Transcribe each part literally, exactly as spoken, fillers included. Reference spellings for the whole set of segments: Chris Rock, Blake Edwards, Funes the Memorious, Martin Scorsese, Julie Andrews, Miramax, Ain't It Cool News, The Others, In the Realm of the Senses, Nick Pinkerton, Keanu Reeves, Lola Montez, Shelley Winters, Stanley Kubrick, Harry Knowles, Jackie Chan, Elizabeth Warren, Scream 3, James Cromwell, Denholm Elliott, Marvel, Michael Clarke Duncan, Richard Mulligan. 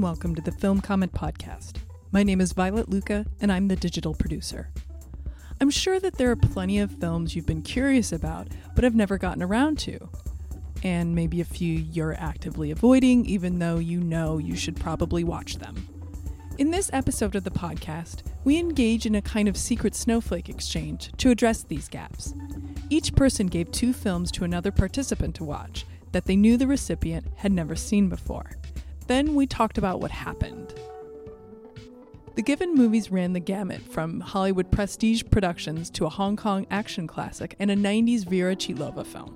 Welcome to the Film Comment podcast. My name is Violet Lucca, and I'm the digital producer. I'm sure that there are plenty of films you've been curious about, but have never gotten around to. And maybe a few you're actively avoiding, even though you know you should probably watch them. In this episode of the podcast, we engage in a kind of secret snowflake exchange to address these gaps. Each person gave two films to another participant to watch that they knew the recipient had never seen before. Then we talked about what happened. The given movies ran the gamut from Hollywood prestige productions to a Hong Kong action classic and a nineties Vera Chilova film.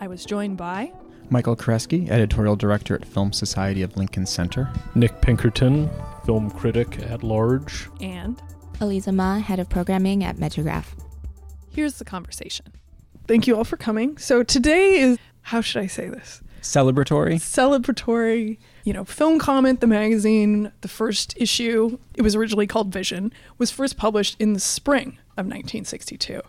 I was joined by Michael Koresky, editorial director at Film Society of Lincoln Center, Nick Pinkerton, film critic at large, and Aliza Ma, head of programming at Metrograph. Here's the conversation. Thank you all for coming. So today is, how should I say this? Celebratory. Celebratory. You know, Film Comment, the magazine, the first issue, it was originally called Vision, was first published in the spring of nineteen sixty-two.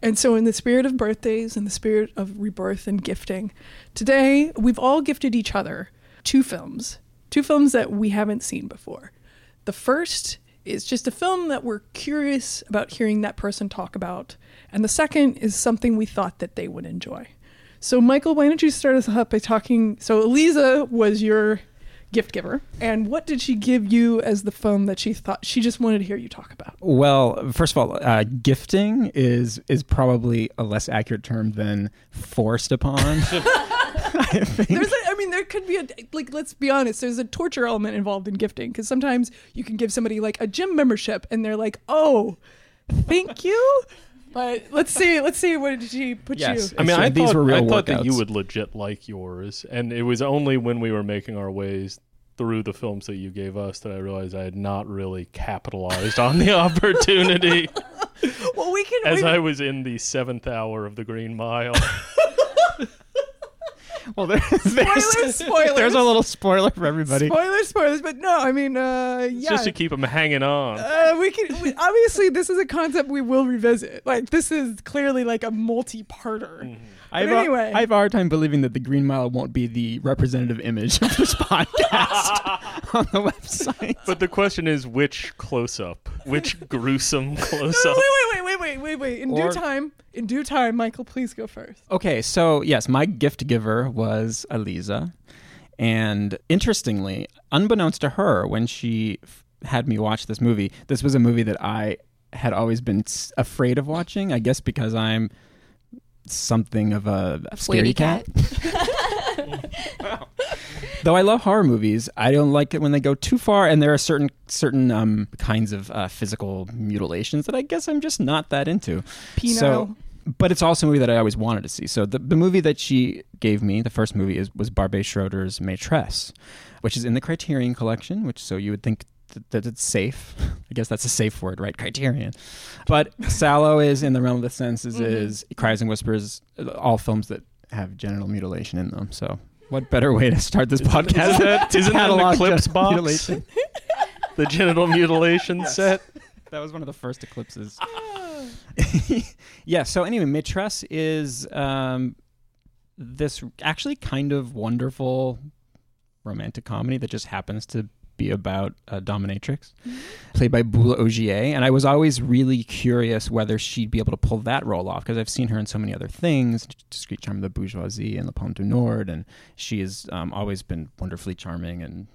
And so in the spirit of birthdays, in the spirit of rebirth and gifting, today we've all gifted each other two films, two films that we haven't seen before. The first is just a film that we're curious about hearing that person talk about. And the second is something we thought that they would enjoy. So, Michael, why don't you start us off by talking... So, Aliza was your gift giver. And what did she give you as the film that she thought she just wanted to hear you talk about? Well, first of all, uh, gifting is is probably a less accurate term than forced upon. I think. There's a, I mean, there could be a... Like, let's be honest. There's a torture element involved in gifting. Because sometimes you can give somebody, like, a gym membership. And they're like, oh, thank you? But let's see, let's see, what did she put yes, you? I mean, I these thought, were real I thought that you would legit like yours, and it was only when we were making our ways through the films that you gave us that I realized I had not really capitalized on the opportunity. Well, we can... As we... I was in the seventh hour of The Green Mile. Well, there's, there's, spoilers, spoilers. There's a little spoiler for everybody. Spoilers, spoilers, but no, I mean, uh, yeah. Just to keep them hanging on. Uh, we can we, obviously, this is a concept we will revisit. Like, this is clearly like a multi-parter. Mm-hmm. I've anyway, a, I have a hard time believing that The Green Mile won't be the representative image of this podcast on the website. But the question is, which close-up, which gruesome close-up? Wait, wait, wait, wait, wait, wait! In or, due time, in due time, Michael, please go first. Okay, so yes, my gift giver was Aliza, and interestingly, unbeknownst to her, when she f- had me watch this movie, this was a movie that I had always been afraid of watching. I guess because I'm something of a, a scaredy cat. Wow. Though I love horror movies, I don't like it when they go too far, and there are certain certain um, kinds of uh, physical mutilations that I guess I'm just not that into. Pino. So, but it's also a movie that I always wanted to see. So the, the movie that she gave me, the first movie, is was Barbet Schroeder's Maîtresse, which is in the Criterion collection, which so you would think th- that it's safe. I guess that's a safe word, right? Criterion. But Sallow is in the realm of the senses, mm-hmm. is Cries and Whispers, all films that have genital mutilation in them. So what better way to start this podcast? Is that, isn't that an Eclipse box? Mutilation. The genital mutilation yes. set? That was one of the first Eclipses. Oh. Yeah, so anyway, Maîtresse is um, this actually kind of wonderful romantic comedy that just happens to be about a dominatrix, mm-hmm. played by Boule Augier. And I was always really curious whether she'd be able to pull that role off, because I've seen her in so many other things, Discreet Charm of the Bourgeoisie and Le Pont du Nord, and she has um, always been wonderfully charming and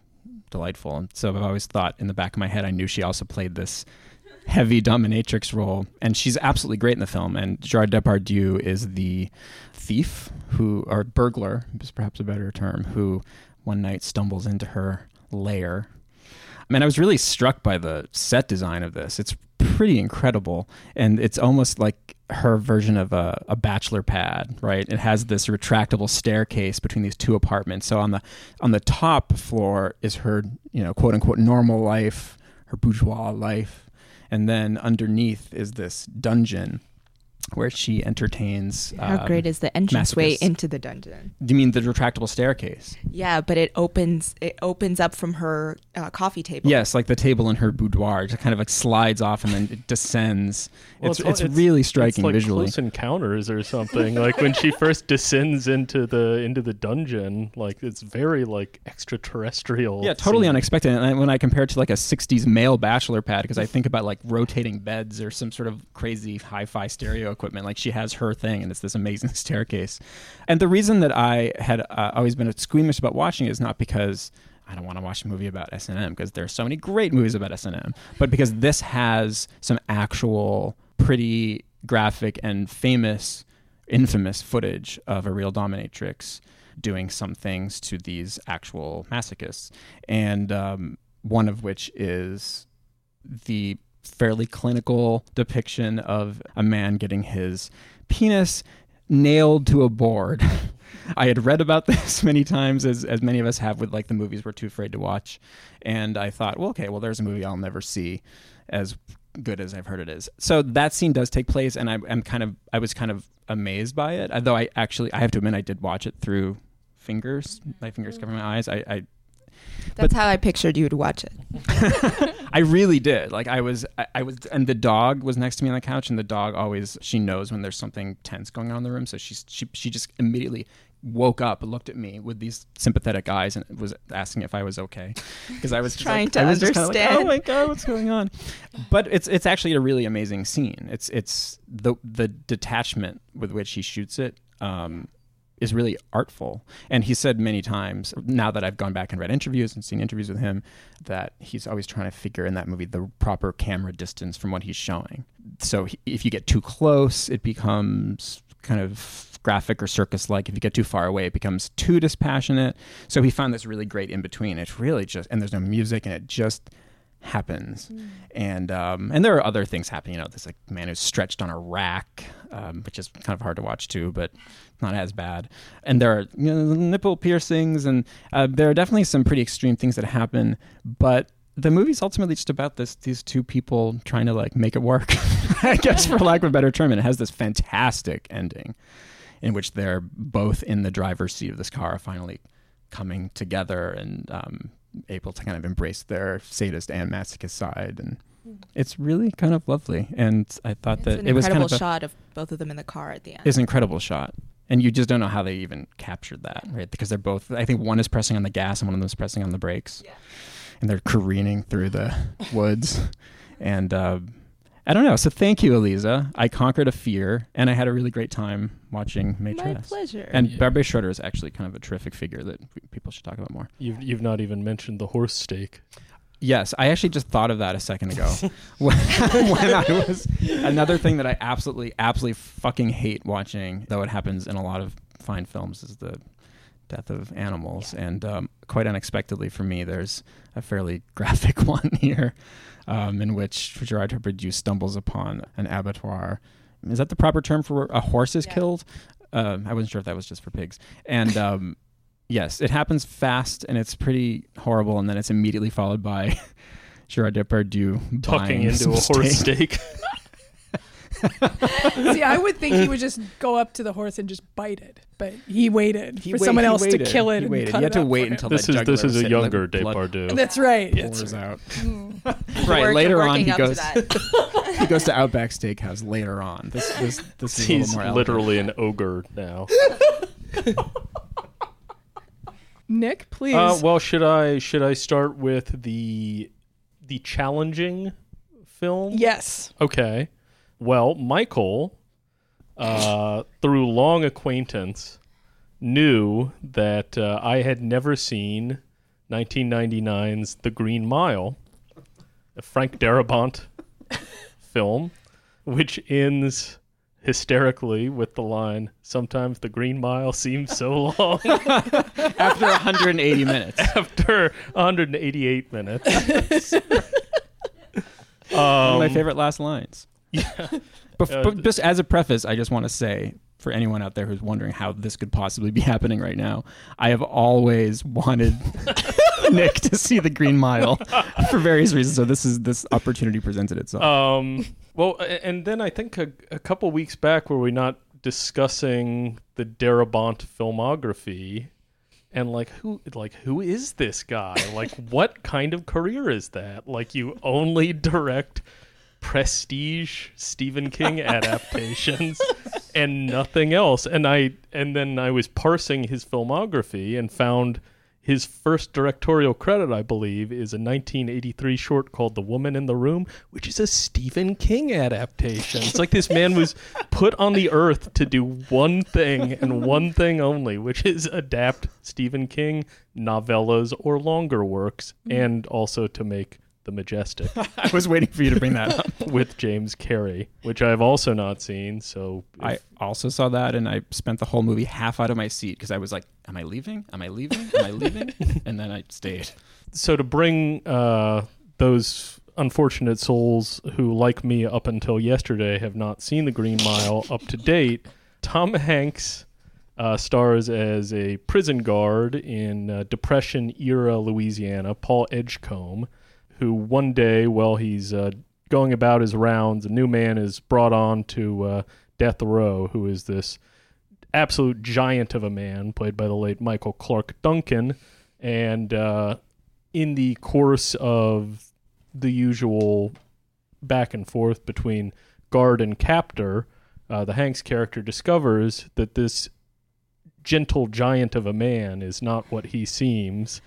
delightful. And so I've always thought in the back of my head, I knew she also played this heavy dominatrix role, and she's absolutely great in the film. And Gérard Depardieu is the thief who, or burglar is perhaps a better term, who one night stumbles into her layer. I mean, I was really struck by the set design of this. It's pretty incredible, and it's almost like her version of a, a bachelor pad, right? It has this retractable staircase between these two apartments. So on the on the top floor is her, you know, quote unquote normal life, her bourgeois life, and then underneath is this dungeon where she entertains. How um, great is the entranceway into the dungeon? Do you mean the retractable staircase? Yeah, but it opens it opens up from her uh, coffee table. Yes, like the table in her boudoir, it kind of like slides off and then it descends. Well, it's, it's it's really striking it's like visually. Close Encounters or something. Like when she first descends into the into the dungeon, like it's very like extraterrestrial. Yeah, totally scene. Unexpected. And I, when I compare it to like a sixties male bachelor pad, because I think about like rotating beds or some sort of crazy hi-fi stereo equipment, like she has her thing and it's this amazing staircase. And the reason that I had uh, always been squeamish about watching it is not because I don't want to watch a movie about S and M, because there are so many great movies about S and M, but because this has some actual pretty graphic and famous infamous footage of a real dominatrix doing some things to these actual masochists, and um, one of which is the fairly clinical depiction of a man getting his penis nailed to a board. I had read about this many times, as as many of us have with like the movies we're too afraid to watch, and I thought, well, okay, well, there's a movie I'll never see, as good as I've heard it is. So that scene does take place, and I, I'm kind of I was kind of amazed by it. Although I actually I have to admit I did watch it through fingers, my fingers covering my eyes. I. I That's but, how I pictured you to watch it. I really did. Like I was, I, I was, and the dog was next to me on the couch, and the dog always, she knows when there's something tense going on in the room. So she, she, she just immediately woke up and looked at me with these sympathetic eyes and was asking if I was okay. Because I was trying like, to I was understand. Just like, oh my God, what's going on? But it's, it's actually a really amazing scene. It's, it's the, the detachment with which he shoots it. Um, is really artful. And he said many times, now that I've gone back and read interviews and seen interviews with him, that he's always trying to figure in that movie the proper camera distance from what he's showing. So he, if you get too close, it becomes kind of graphic or circus-like. If you get too far away, it becomes too dispassionate. So he found this really great in-between. It's really just, and there's no music, and it just happens. Mm. And um, and there are other things happening. You know, there's like a man who's stretched on a rack, um, which is kind of hard to watch too, but not as bad. And there are, you know, nipple piercings, and uh, there are definitely some pretty extreme things that happen. But the movie's ultimately just about this these two people trying to like make it work, I guess, for lack of a better term. And it has this fantastic ending in which they're both in the driver's seat of this car, finally coming together and um, able to kind of embrace their sadist and masochist side. And it's really kind of lovely. And I thought it's that it was kind of an incredible shot of both of them in the car at the end. It's an incredible shot. And you just don't know how they even captured that, right? Because they're both, I think one is pressing on the gas and one of them is pressing on the brakes. Yeah. And they're careening through the woods. And uh, I don't know. So thank you, Aliza. I conquered a fear, and I had a really great time watching Maîtresse. My pleasure. And yeah. Barbara Schroeder is actually kind of a terrific figure that people should talk about more. You've, you've not even mentioned the horse steak. Yes, I actually just thought of that a second ago. when, when I was another thing that I absolutely, absolutely fucking hate watching, though it happens in a lot of fine films, is the death of animals. Yeah. And um, quite unexpectedly for me, there's a fairly graphic one here, um, in which Gérard Depardieu stumbles upon an abattoir. Is that the proper term for a horse is yeah. killed? Uh, I wasn't sure if that was just for pigs. And um, yes, it happens fast, and it's pretty horrible, and then it's immediately followed by Gérard Depardieu tucking into a horse steak. See, I would think he would just go up to the horse and just bite it, but he waited he for wait, someone else waited. to kill it. He and waited. Cut you had to wait until this that is this is a younger Depardieu. That's right. Pours out. Mm. right. We're, later on, he goes. he goes to Outback Steakhouse later on. This this this is He's a little more literally elegant. An ogre now. Nick, please. Uh, well, should I should I start with the the challenging film? Yes. Okay. Well, Michael, uh, through long acquaintance, knew that uh, I had never seen nineteen ninety-nine's The Green Mile, a Frank Darabont film, which ends hysterically with the line, "Sometimes the Green Mile seems so long." After one hundred eighty minutes. After one hundred eighty-eight minutes. um, One of my favorite last lines. Yeah. Bef- uh, but just as a preface, I just want to say, for anyone out there who's wondering how this could possibly be happening right now, I have always wanted Nick to see The Green Mile for various reasons. So this is this opportunity presented itself. Um, well, and then I think a, a couple weeks back, were we not discussing the Darabont filmography? And like who, like who is this guy? Like, what kind of career is that? Like, you only direct prestige Stephen King adaptations and nothing else. And I, and then I was parsing his filmography and found his first directorial credit, I believe, is a nineteen eighty-three short called The Woman in the Room, which is a Stephen King adaptation. It's like this man was put on the earth to do one thing and one thing only, which is adapt Stephen King novellas or longer works, and also to make The Majestic. I was waiting for you to bring that up. With James Carey, which I have also not seen. So if... I also saw that, and I spent the whole movie half out of my seat because I was like, am I leaving? Am I leaving? Am I leaving? And then I stayed. So to bring uh, those unfortunate souls who, like me up until yesterday, have not seen The Green Mile up to date, Tom Hanks uh, stars as a prison guard in uh, Depression-era Louisiana, Paul Edgecombe, who one day, while he's uh, going about his rounds, a new man is brought on to uh, Death Row, who is this absolute giant of a man, played by the late Michael Clarke Duncan. And uh, in the course of the usual back and forth between guard and captor, uh, the Hanks character discovers that this gentle giant of a man is not what he seems.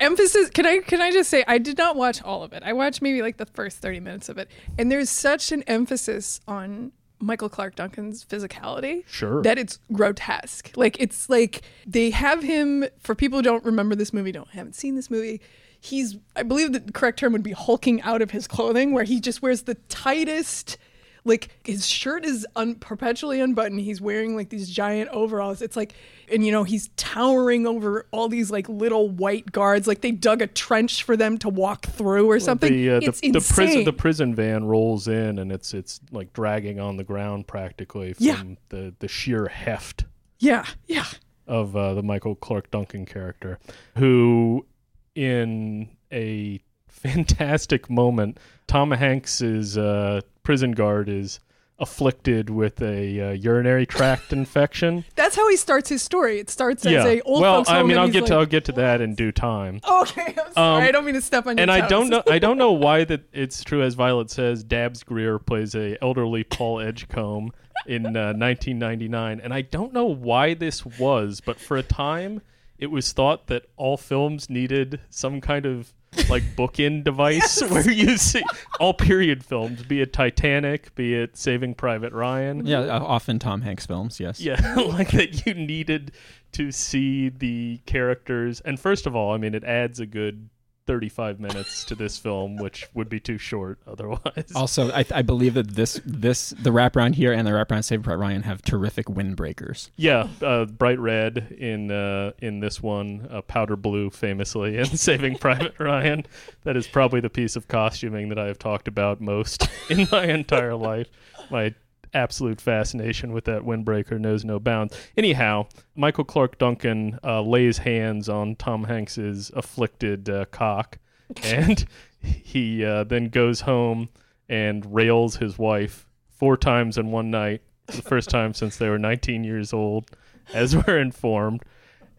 Emphasis, can I can I just say, I did not watch all of it. I watched maybe like the first thirty minutes of it. And there's such an emphasis on Michael Clarke Duncan's physicality. Sure. That it's grotesque. Like, it's like they have him, for people who don't remember this movie, don't haven't seen this movie, he's, I believe the correct term would be hulking out of his clothing, where he just wears the tightest, like his shirt is un- perpetually unbuttoned. He's wearing like these giant overalls. It's like, and you know, he's towering over all these like little white guards. Like they dug a trench for them to walk through or something. The, uh, it's the, insane. The prison, the prison van rolls in, and it's it's like dragging on the ground practically from yeah. the, the sheer heft. Yeah, yeah. Of uh, the Michael Clarke Duncan character, who in a fantastic moment, Tom Hanks is... Uh, prison guard is afflicted with a uh, urinary tract infection. That's how he starts his story. It starts yeah. as a old well, folks home. Well, I mean, I'll get like, to I'll get to that in due time. Okay, I'm sorry. Um, I don't mean to step on your toes. And I don't know I don't know why that it's true, as Violet says, Dabbs Greer plays a elderly Paul Edgecombe in uh, nineteen ninety-nine, and I don't know why this was, but for a time it was thought that all films needed some kind of like bookend device yes. where you see all period films, be it Titanic, be it Saving Private Ryan. Yeah, often Tom Hanks films, yes. Yeah, like that you needed to see the characters. And first of all, I mean, it adds a good thirty-five minutes to this film, which would be too short otherwise. Also, I, I believe that this, this the wraparound here and the wraparound Saving Private Ryan have terrific windbreakers. Yeah, uh, bright red in uh, in this one, uh, powder blue famously in Saving Private Ryan. That is probably the piece of costuming that I have talked about most in my entire life. My absolute fascination with that windbreaker knows no bounds. Anyhow, Michael Clarke Duncan uh, lays hands on Tom Hanks's afflicted uh, cock, and he uh, then goes home and rails his wife four times in one night, the first time since they were nineteen years old, as we're informed.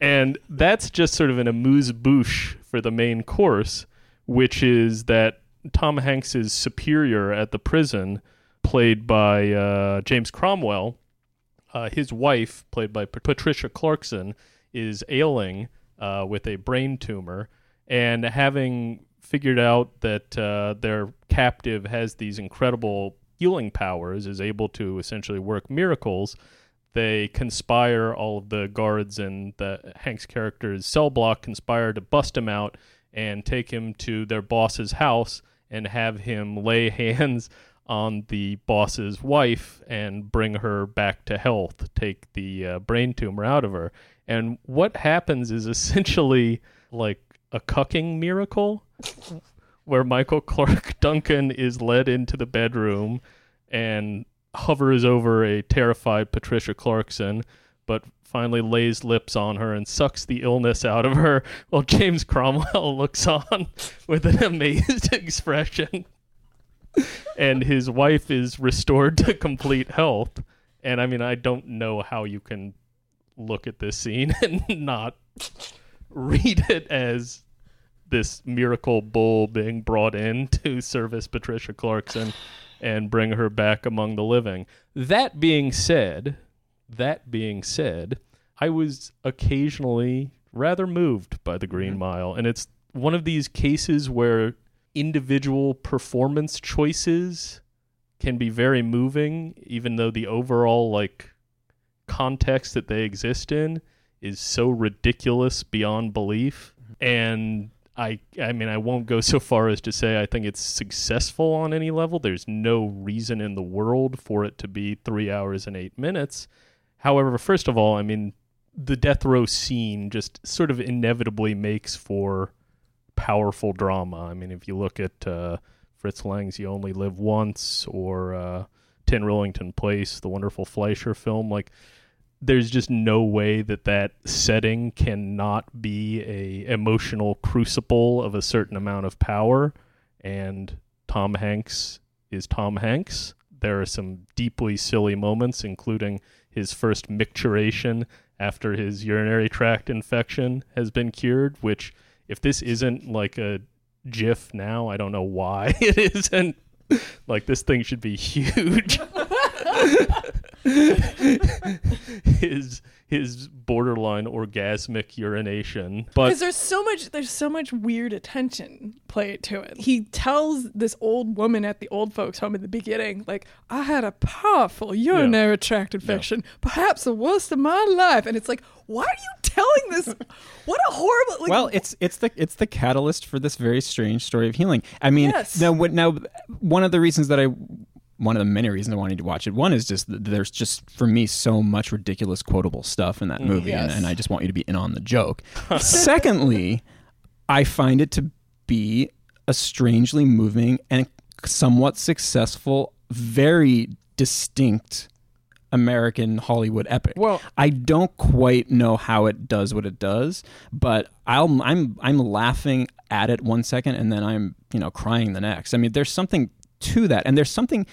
And that's just sort of an amuse-bouche for the main course, which is that Tom Hanks's superior at the prison, played by uh, James Cromwell, uh, his wife, played by P- Patricia Clarkson, is ailing uh, with a brain tumor, and having figured out that uh, their captive has these incredible healing powers, is able to essentially work miracles, they conspire, all of the guards and the Hanks character's cell block conspire to bust him out and take him to their boss's house and have him lay hands on the boss's wife and bring her back to health, take the uh, brain tumor out of her. And what happens is essentially like a cucking miracle where Michael Clarke Duncan is led into the bedroom and hovers over a terrified Patricia Clarkson, but finally lays lips on her and sucks the illness out of her, while James Cromwell looks on with an amazed expression. And his wife is restored to complete health. And I mean, I don't know how you can look at this scene and not read it as this miracle bull being brought in to service Patricia Clarkson and bring her back among the living. That being said, that being said, I was occasionally rather moved by The Green Mile. And it's one of these cases where individual performance choices can be very moving, even though the overall like context that they exist in is so ridiculous beyond belief. And I I mean, I won't go so far as to say I think it's successful on any level. There's no reason in the world for it to be three hours and eight minutes. However, first of all, I mean, the death row scene just sort of inevitably makes for powerful drama. I mean, if you look at uh, Fritz Lang's You Only Live Once or uh, ten Rillington Place, the wonderful Fleischer film, like there's just no way that that setting cannot be a emotional crucible of a certain amount of power. And Tom Hanks is Tom Hanks. There are some deeply silly moments, including his first micturition after his urinary tract infection has been cured, which if this isn't like a GIF now, I don't know why it isn't. Like, this thing should be huge. his his borderline orgasmic urination, but because there's so much there's so much weird attention play to it. He tells this old woman at the old folks home in the beginning, like, I had a powerful urinary yeah. tract infection, yeah. perhaps the worst of my life, and it's like, why are you telling this? What a horrible like, well it's it's the it's the catalyst for this very strange story of healing. I mean, yes. now now one of the reasons that I one of the many reasons I wanted to watch it. One is just that there's just, for me, so much ridiculous quotable stuff in that movie, yes. and, and I just want you to be in on the joke. Secondly, I find it to be a strangely moving and somewhat successful, very distinct American Hollywood epic. Well, I don't quite know how it does what it does, but I'll, I'm I'm laughing at it one second, and then I'm you know crying the next. I mean, there's something to that, and there's something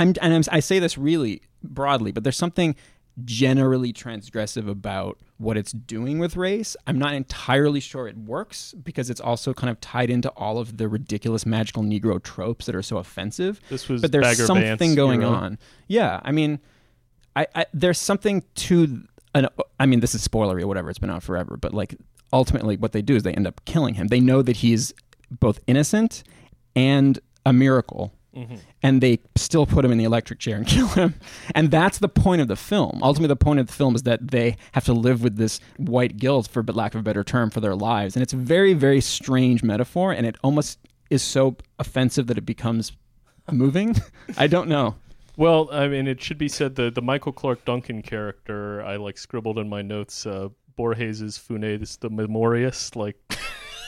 I'm and I'm, I say this really broadly, but there's something generally transgressive about what it's doing with race. I'm not entirely sure it works because it's also kind of tied into all of the ridiculous magical Negro tropes that are so offensive. This was, but there's Bagger something Vance, going on. Right? Yeah, I mean, I, I there's something to an. I mean, this is spoilery or whatever. It's been out forever, but like ultimately, what they do is they end up killing him. They know that he's both innocent and a miracle, mm-hmm. and they still put him in the electric chair and kill him. And that's the point of the film. Ultimately, the point of the film is that they have to live with this white guilt, for lack of a better term, for their lives. And it's a very, very strange metaphor, and it almost is so offensive that it becomes moving. I don't know. Well, I mean, it should be said that the Michael Clarke Duncan character, I like scribbled in my notes, uh, Borges's Funes the Memorious, like...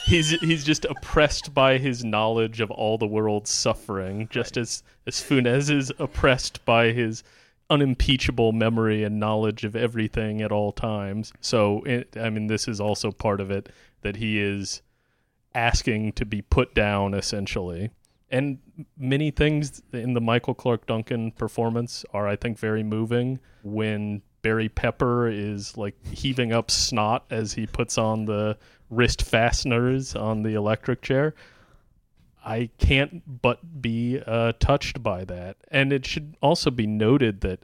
He's he's just oppressed by his knowledge of all the world's suffering, just right. as, as Funes is oppressed by his unimpeachable memory and knowledge of everything at all times. So, it, I mean, this is also part of it, that he is asking to be put down, essentially. And many things in the Michael Clarke Duncan performance are, I think, very moving. When Barry Pepper is, like, heaving up snot as he puts on the wrist fasteners on the electric chair, I can't but be uh, touched by that. And it should also be noted that,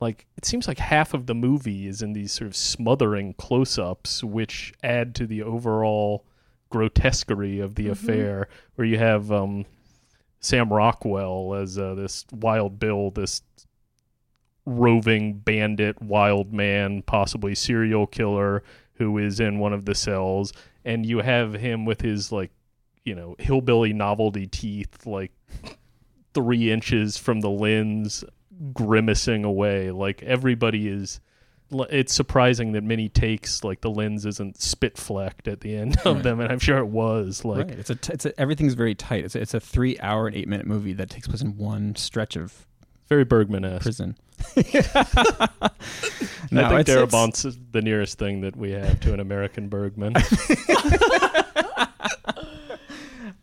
like, it seems like half of the movie is in these sort of smothering close-ups, which add to the overall grotesquerie of the mm-hmm. affair, where you have um, Sam Rockwell as uh, this Wild Bill, this roving bandit, wild man, possibly serial killer, who is in one of the cells, and you have him with his, like, you know, hillbilly novelty teeth, like, three inches from the lens, grimacing away. Like, everybody is... It's surprising that many takes, like, the lens isn't spit-flecked at the end of right. them, and I'm sure it was. Like, right. It's a, t- it's a, everything's very tight. It's a, it's a three-hour and eight-minute movie that takes place in one stretch of Very Bergman-esque. Prison. no, I think Darabont's is the nearest thing that we have to an American Bergman.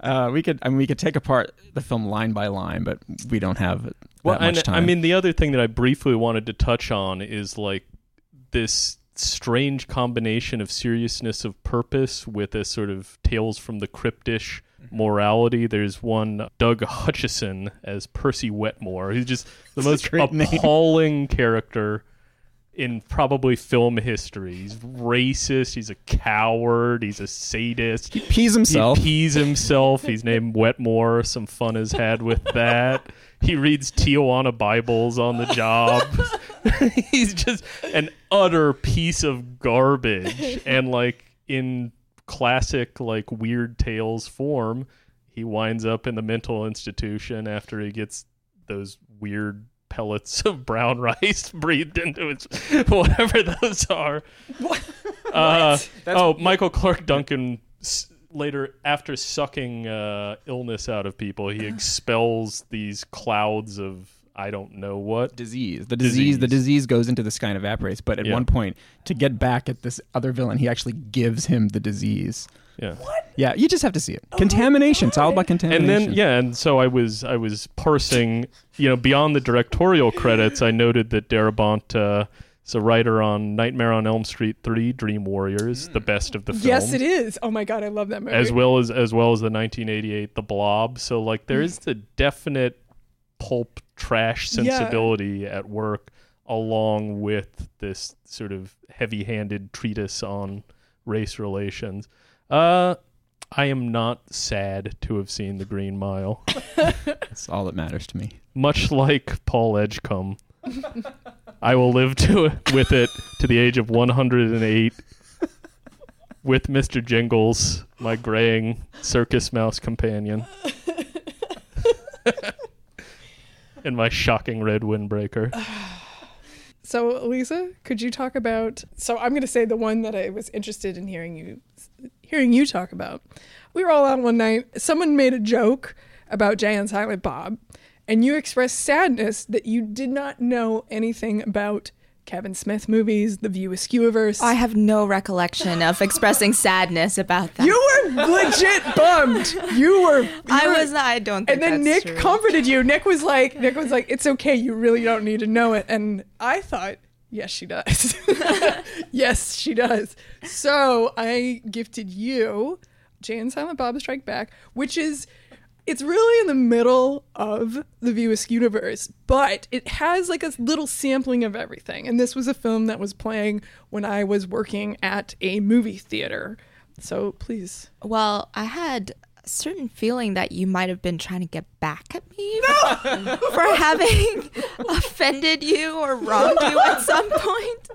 uh, we could, I mean, we could take apart the film line by line, but we don't have that well, much and, time. I mean, the other thing that I briefly wanted to touch on is like this strange combination of seriousness of purpose with a sort of Tales from the Crypt-ish morality. There's one Doug Hutchison as Percy Wetmore, who's just the most appalling name. character in probably film history. He's racist, he's a coward, he's a sadist. He pees himself. He pees himself. He's named Wetmore. Some fun is had with that. He reads Tijuana Bibles on the job. He's just an utter piece of garbage. And like in classic like Weird Tales form, he winds up in the mental institution after he gets those weird pellets of brown rice breathed into his, whatever those are. What? Uh, what? Oh, Michael Clarke Duncan s- later, after sucking uh, illness out of people, he expels these clouds of I don't know what disease. The disease, disease. The disease goes into the sky and evaporates. But at yeah. one point, to get back at this other villain, he actually gives him the disease. Yeah. What? Yeah. You just have to see it. Oh, contamination. It's all about contamination. And then yeah, and so I was I was parsing, you know, beyond the directorial credits. I noted that Darabont uh, is a writer on Nightmare on Elm Street three, Dream Warriors, mm. the best of the film. Yes, it is. Oh my God, I love that movie. As well as as well as the nineteen eighty-eight The Blob. So like there is the definite pulp trash sensibility yeah. at work, along with this sort of heavy-handed treatise on race relations. Uh, I am not sad to have seen The Green Mile. That's all that matters to me. Much like Paul Edgecombe, I will live to with it to the age of one hundred eight with Mister Jingles, my graying circus mouse companion. And my shocking red windbreaker. So, Aliza, could you talk about... So, I'm going to say the one that I was interested in hearing you hearing you talk about. We were all out one night. Someone made a joke about Jay and Silent Bob, and you expressed sadness that you did not know anything about Kevin Smith movies, the View Askewniverse. I have no recollection of expressing sadness about that. You were legit bummed. You were. You I were, was. Not, I don't. think And then that's Nick true. comforted you. Nick was like, Nick was like, it's okay. You really don't need to know it. And I thought, yes, she does. Yes, she does. So I gifted you Jay and Silent Bob Strike Back, which is. It's really in the middle of the View Askewniverse, but it has like a little sampling of everything. And this was a film that was playing when I was working at a movie theater. So please. Well, I had a certain feeling that you might have been trying to get back at me no! for, for having offended you or wronged you at some point.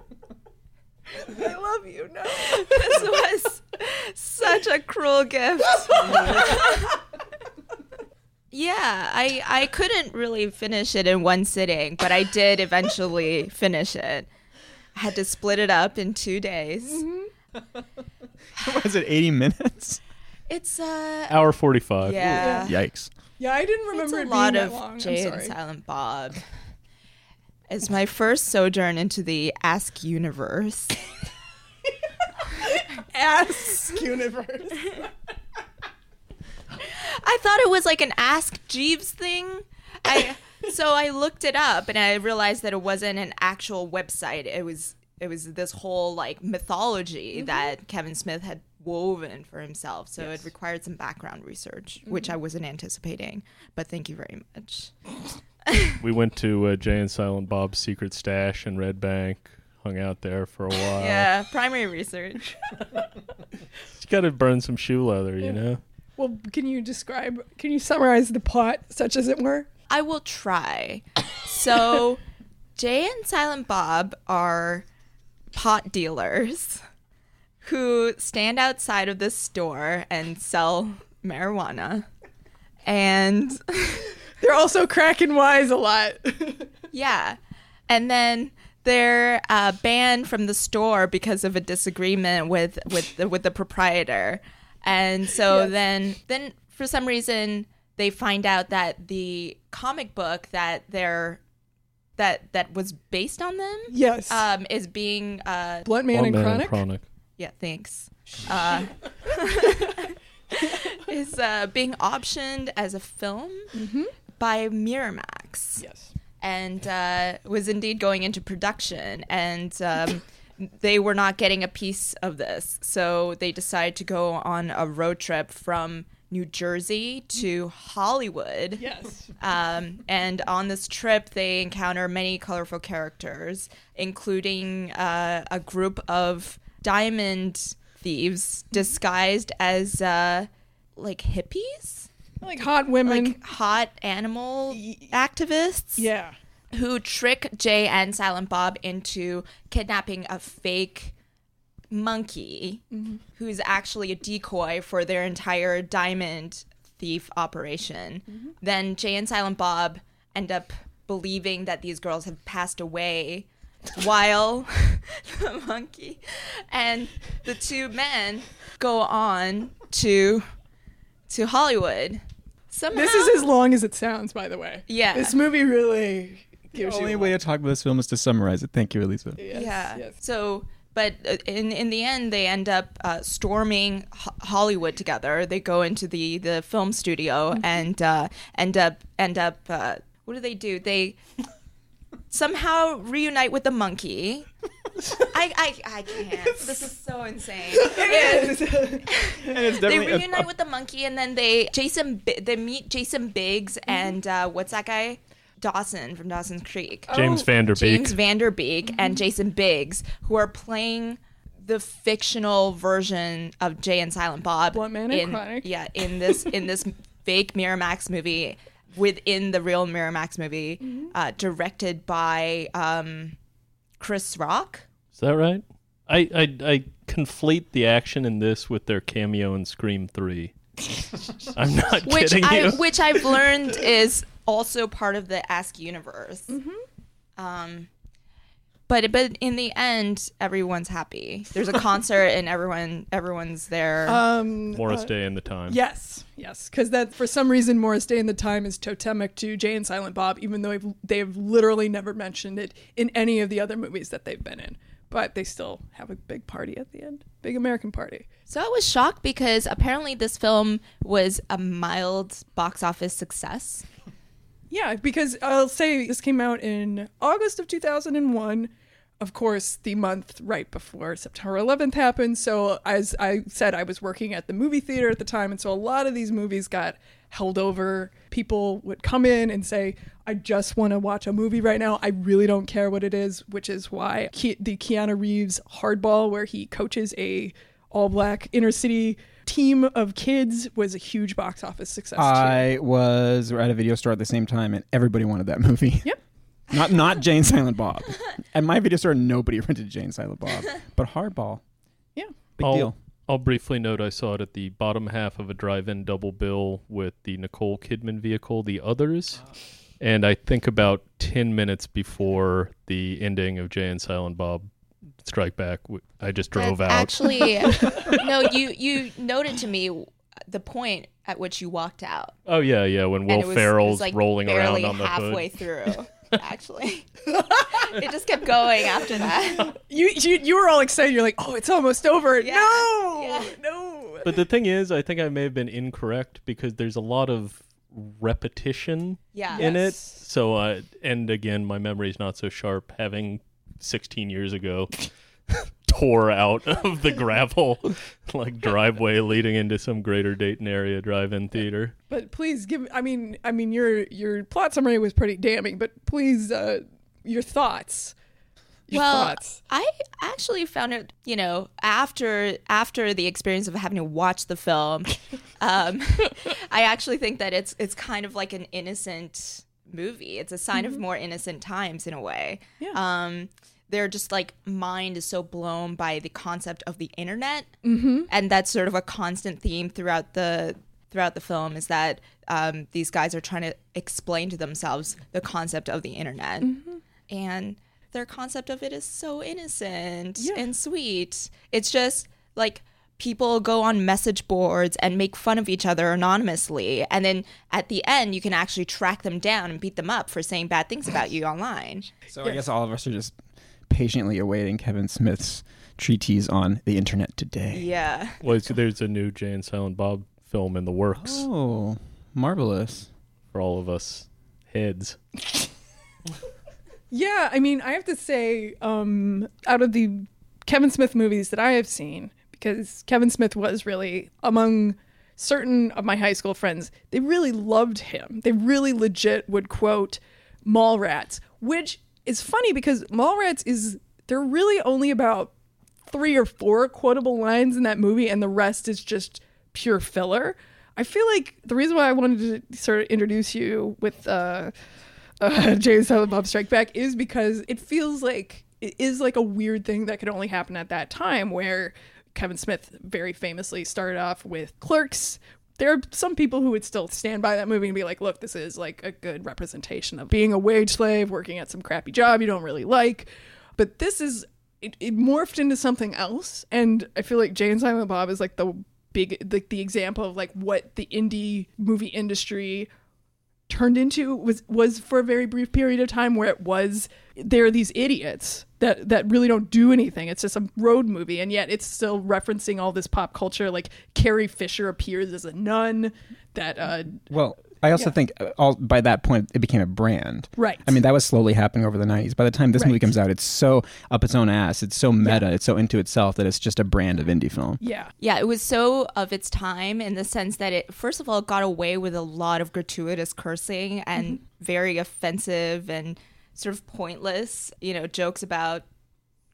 I love you. No. This was such a cruel gift. Yeah, I, I couldn't really finish it in one sitting, but I did eventually finish it. I had to split it up in two days. Mm-hmm. What was it, eighty minutes? It's uh hour forty-five. Yeah. yeah. Yikes. Yeah, I didn't remember it's it being that long. It's a lot of Jay and Silent Bob. It's my first sojourn into the Askewniverse. Askewniverse. I thought it was like an Ask Jeeves thing. I so I looked it up and I realized that it wasn't an actual website. It was it was this whole like mythology mm-hmm. that Kevin Smith had woven for himself. So yes. It required some background research, mm-hmm. which I wasn't anticipating. But thank you very much. We went to uh, Jay and Silent Bob's secret stash in Red Bank. Hung out there for a while. Yeah, primary research. You got to burn some shoe leather, you yeah. know. Well, can you describe, can you summarize the plot, such as it were? I will try. So, Jay and Silent Bob are pot dealers who stand outside of this store and sell marijuana. And they're also cracking wise a lot. Yeah. And then they're uh, banned from the store because of a disagreement with, with, the, with the proprietor. And so yes. then then for some reason, they find out that the comic book that their that that was based on them. Yes. Um, is being uh, Bluntman and Chronic. and Chronic. Yeah, thanks. Uh, is uh, being optioned as a film mm-hmm. by Miramax. Yes. And uh, was indeed going into production, and um, they were not getting a piece of this, so they decided to go on a road trip from New Jersey to Hollywood. Yes. Um, and on this trip, they encounter many colorful characters, including uh, a group of diamond thieves disguised as uh, like hippies. Like hot women. Like hot animal activists. Yeah. Who trick Jay and Silent Bob into kidnapping a fake monkey mm-hmm. who's actually a decoy for their entire diamond thief operation. Mm-hmm. Then Jay and Silent Bob end up believing that these girls have passed away while the monkey and the two men go on to... to Hollywood. Somehow. This is as long as it sounds, by the way. Yeah. This movie really gives you... The only way to talk about this film is to summarize it. Thank you, Aliza. Yes, yeah. Yes. So, but in in the end, they end up uh, storming ho- Hollywood together. They go into the, the film studio mm-hmm. and uh, end up... end up. Uh, what do they do? They somehow reunite with the monkey. I, I I can't. It's, this is so insane. It is. And it's they reunite a, a, with the monkey, and then they Jason they meet Jason Biggs mm-hmm. and uh, what's that guy? Dawson from Dawson's Creek. James oh, Vanderbeek. James Vanderbeek mm-hmm. and Jason Biggs, who are playing the fictional version of Jay and Silent Bob. Bluntman and Chronic. Yeah, in this in this fake Miramax movie within the real Miramax movie, mm-hmm. uh, directed by. Um, Chris Rock? Is that right? I, I I conflate the action in this with their cameo in Scream three. I'm not which kidding I, you. Which I've learned is also part of the Askewniverse. Mm-hmm. Um, but but in the end, everyone's happy. There's a concert and everyone everyone's there. Um, Morris uh, Day and the Time. Yes, yes, because that for some reason Morris Day and the Time is totemic to Jay and Silent Bob, even though they have literally never mentioned it in any of the other movies that they've been in. But they still have a big party at the end, big American party. So I was shocked because apparently this film was a mild box office success. Yeah, because I'll say this came out in August of two thousand one. Of course, the month right before September eleventh happened. So as I said, I was working at the movie theater at the time. And so a lot of these movies got held over. People would come in and say, I just want to watch a movie right now. I really don't care what it is, which is why Ke- the Keanu Reeves Hardball, where he coaches a all-black inner city team of kids, was a huge box office success. I too. was at a video store at the same time, and everybody wanted that movie. Yep. Not not Jay and Silent Bob. At my video store, nobody rented Jay and Silent Bob, but Hardball. Yeah, big I'll, deal. I'll briefly note I saw it at the bottom half of a drive-in double bill with the Nicole Kidman vehicle, The Others, oh. and I think about ten minutes before the ending of Jay and Silent Bob Strike Back, I just drove That's out. Actually, no, you you noted to me the point at which you walked out. Oh yeah, yeah, when Will was, Ferrell's like rolling around on the halfway hood. Halfway through, actually, it just kept going after that. You you you were all excited. You're like, oh, it's almost over. Yeah. No, yeah. no. But the thing is, I think I may have been incorrect because there's a lot of repetition yeah. in yes. it. So, uh, and again, my memory's not so sharp. Having sixteen years ago tore out of the gravel like driveway leading into some greater Dayton area drive-in theater. But please give I mean I mean your your plot summary was pretty damning, but please uh, your thoughts. Your well, thoughts. I actually found it, you know, after after the experience of having to watch the film, um, I actually think that it's it's kind of like an innocent movie. It's a sign mm-hmm. of more innocent times in a way. Yeah. Um, they're just like mind is so blown by the concept of the internet, mm-hmm. and that's sort of a constant theme throughout the throughout the film is that um, these guys are trying to explain to themselves the concept of the internet, mm-hmm. and their concept of it is so innocent yeah. and sweet. It's just like people go on message boards and make fun of each other anonymously. And then at the end, you can actually track them down and beat them up for saying bad things about you online. So yeah. I guess all of us are just patiently awaiting Kevin Smith's treatise on the internet today. Yeah. Well, so there's a new Jay and Silent Bob film in the works. Oh, marvelous. For all of us heads. Yeah, I mean, I have to say, um, out of the Kevin Smith movies that I have seen, because Kevin Smith was really, among certain of my high school friends, they really loved him. They really legit would quote Mallrats, which is funny because Mallrats is, there are really only about three or four quotable lines in that movie, and the rest is just pure filler. I feel like the reason why I wanted to sort of introduce you with uh, uh, James Silent Bob Strike Back is because it feels like, it is like a weird thing that could only happen at that time, where Kevin Smith very famously started off with Clerks. There are some people who would still stand by that movie and be like, look, this is like a good representation of being a wage slave, working at some crappy job you don't really like. But this is, it, it morphed into something else. And I feel like Jay and Silent Bob is like the big, like the example of like what the indie movie industry turned into was was for a very brief period of time, where it was, there are these idiots that that really don't do anything. It's just a road movie, and yet it's still referencing all this pop culture. Like Carrie Fisher appears as a nun. That uh, well, I also yeah. think all by that point it became a brand. Right. I mean, that was slowly happening over the nineties. By the time this right. movie comes out, it's so up its own ass. It's so meta. Yeah. It's so into itself that it's just a brand of indie film. Yeah. Yeah. It was so of its time in the sense that it, first of all, got away with a lot of gratuitous cursing and mm-hmm. very offensive and sort of pointless, you know, jokes about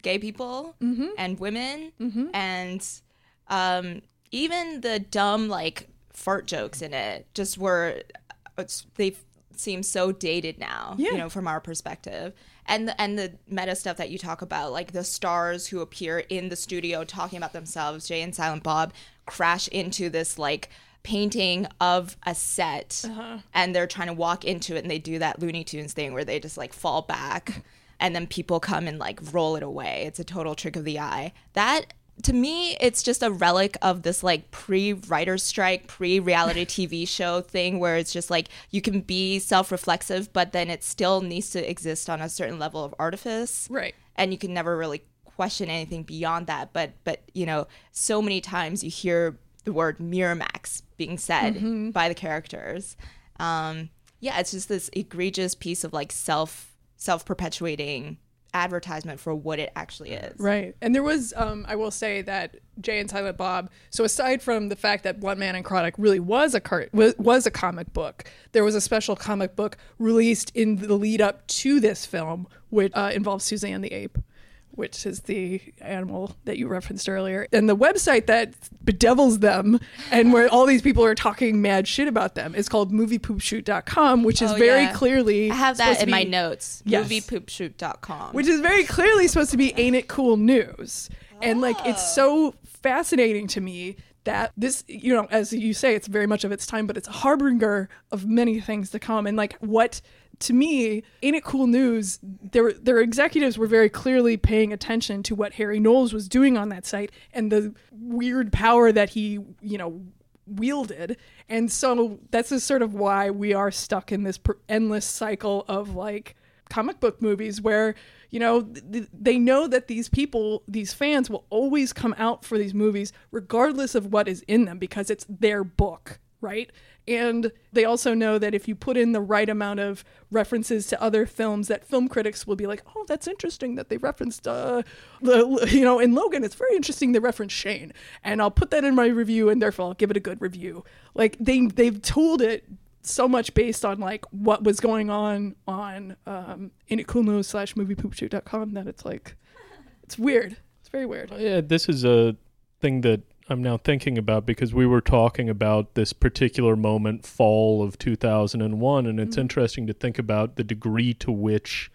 gay people mm-hmm. and women mm-hmm. and um, even the dumb, like, fart jokes in it just were, they seem so dated now, yeah. you know, from our perspective. And the, and the meta stuff that you talk about, like the stars who appear in the studio talking about themselves, Jay and Silent Bob crash into this like painting of a set uh-huh. and they're trying to walk into it, and they do that Looney Tunes thing where they just like fall back and then people come and like roll it away. It's a total trick of the eye. That, to me, it's just a relic of this like pre-writer's strike, pre-reality T V show thing where it's just like you can be self-reflexive, but then it still needs to exist on a certain level of artifice. Right. And you can never really question anything beyond that. But, but you know, so many times you hear the word Miramax being said mm-hmm. by the characters. Um, yeah, it's just this egregious piece of like self, self-perpetuating advertisement for what it actually is. Right. And there was, um, I will say that Jay and Silent Bob, so aside from the fact that Bluntman and Chronic really was a cart, was, was a comic book, there was a special comic book released in the lead up to this film, which uh, involves Suzanne the Ape, which is the animal that you referenced earlier. And the website that bedevils them and where all these people are talking mad shit about them is called movie poop shoot dot com, which is oh, very yeah. clearly... I have that in be, my notes. Yes. movie poop shoot dot com. Which is very clearly supposed to be Ain't It Cool News. Oh. And like, it's so fascinating to me that this, you know, as you say, it's very much of its time, but it's a harbinger of many things to come. And like, what... To me, Ain't It Cool News, their, their executives were very clearly paying attention to what Harry Knowles was doing on that site and the weird power that he, you know, wielded. And so that's just sort of why we are stuck in this per- endless cycle of, like, comic book movies where, you know, th- they know that these people, these fans will always come out for these movies regardless of what is in them because it's their book, right? And they also know that if you put in the right amount of references to other films, that film critics will be like, oh, that's interesting that they referenced, uh, you know, in Logan, it's very interesting they referenced Shane. And I'll put that in my review, and therefore I'll give it a good review. Like, they, they've tooled it so much based on, like, what was going on on um, Ain't It Cool News slash movie poop shoot dot com that it's, like, it's weird. It's very weird. Yeah, this is a thing that I'm now thinking about because we were talking about this particular moment, fall of two thousand one, and it's mm-hmm. interesting to think about the degree to which,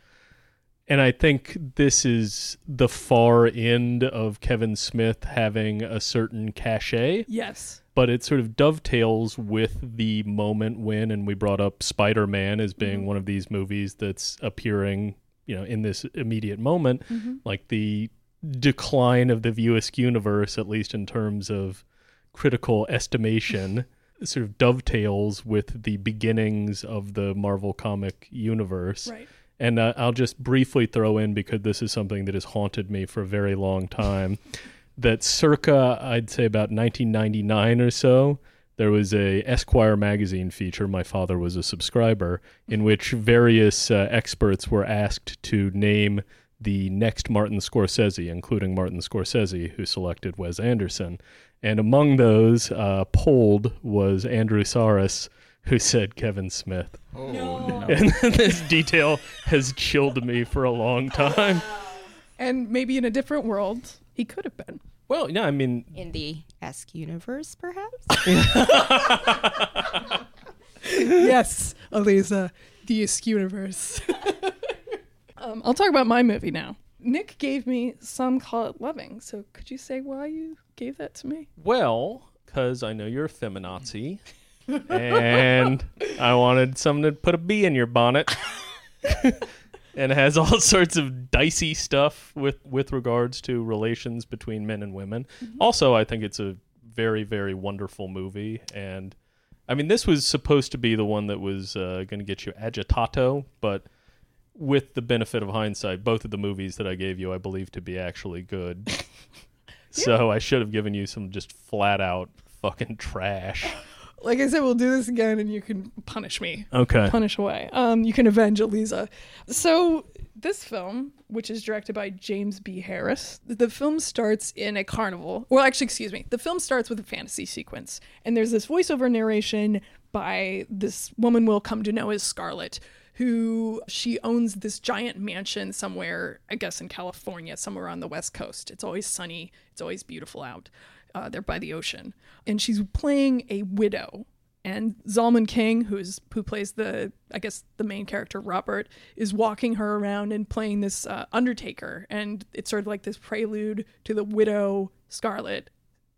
and I think this is the far end of Kevin Smith having a certain cachet. Yes. But it sort of dovetails with the moment when, and we brought up Spider-Man as being mm-hmm. one of these movies that's appearing, you know, in this immediate moment, mm-hmm. like the decline of the View Askewniverse, at least in terms of critical estimation, sort of dovetails with the beginnings of the Marvel comic universe. Right. And uh, I'll just briefly throw in, because this is something that has haunted me for a very long time, that circa, I'd say about nineteen ninety-nine or so, there was a Esquire magazine feature, my father was a subscriber, in which various uh, experts were asked to name the next Martin Scorsese, including Martin Scorsese, who selected Wes Anderson. And among those uh, polled was Andrew Saris, who said Kevin Smith. Oh, no. And this detail has chilled me for a long time. And maybe in a different world, he could have been. Well, no, I mean... in the Askewniverse, perhaps? Yes, Aliza, the Askewniverse. um, I'll talk about my movie now. Nick gave me some Call It Loving, so could you say why you gave that to me? Well, because I know you're a feminazi. And I wanted someone to put a bee in your bonnet. And it has all sorts of dicey stuff with, with regards to relations between men and women. Mm-hmm. Also, I think it's a very, very wonderful movie. And, I mean, this was supposed to be the one that was uh, going to get you agitato, but with the benefit of hindsight, both of the movies that I gave you I believe to be actually good. Yeah. So I should have given you some just flat-out fucking trash. Like I said, we'll do this again, and you can punish me. Okay. Punish away. Um, you can avenge Aliza. So this film, which is directed by James B. Harris, the film starts in a carnival. Well, actually, excuse me. The film starts with a fantasy sequence, and there's this voiceover narration by this woman we'll come to know as Scarlet, who she owns this giant mansion somewhere, I guess in California, somewhere on the West Coast. It's always sunny. It's always beautiful out. Uh, they're by the ocean. And she's playing a widow. And Zalman King, who's who plays the, I guess, the main character, Robert, is walking her around and playing this uh, undertaker. And it's sort of like this prelude to the widow, Scarlet,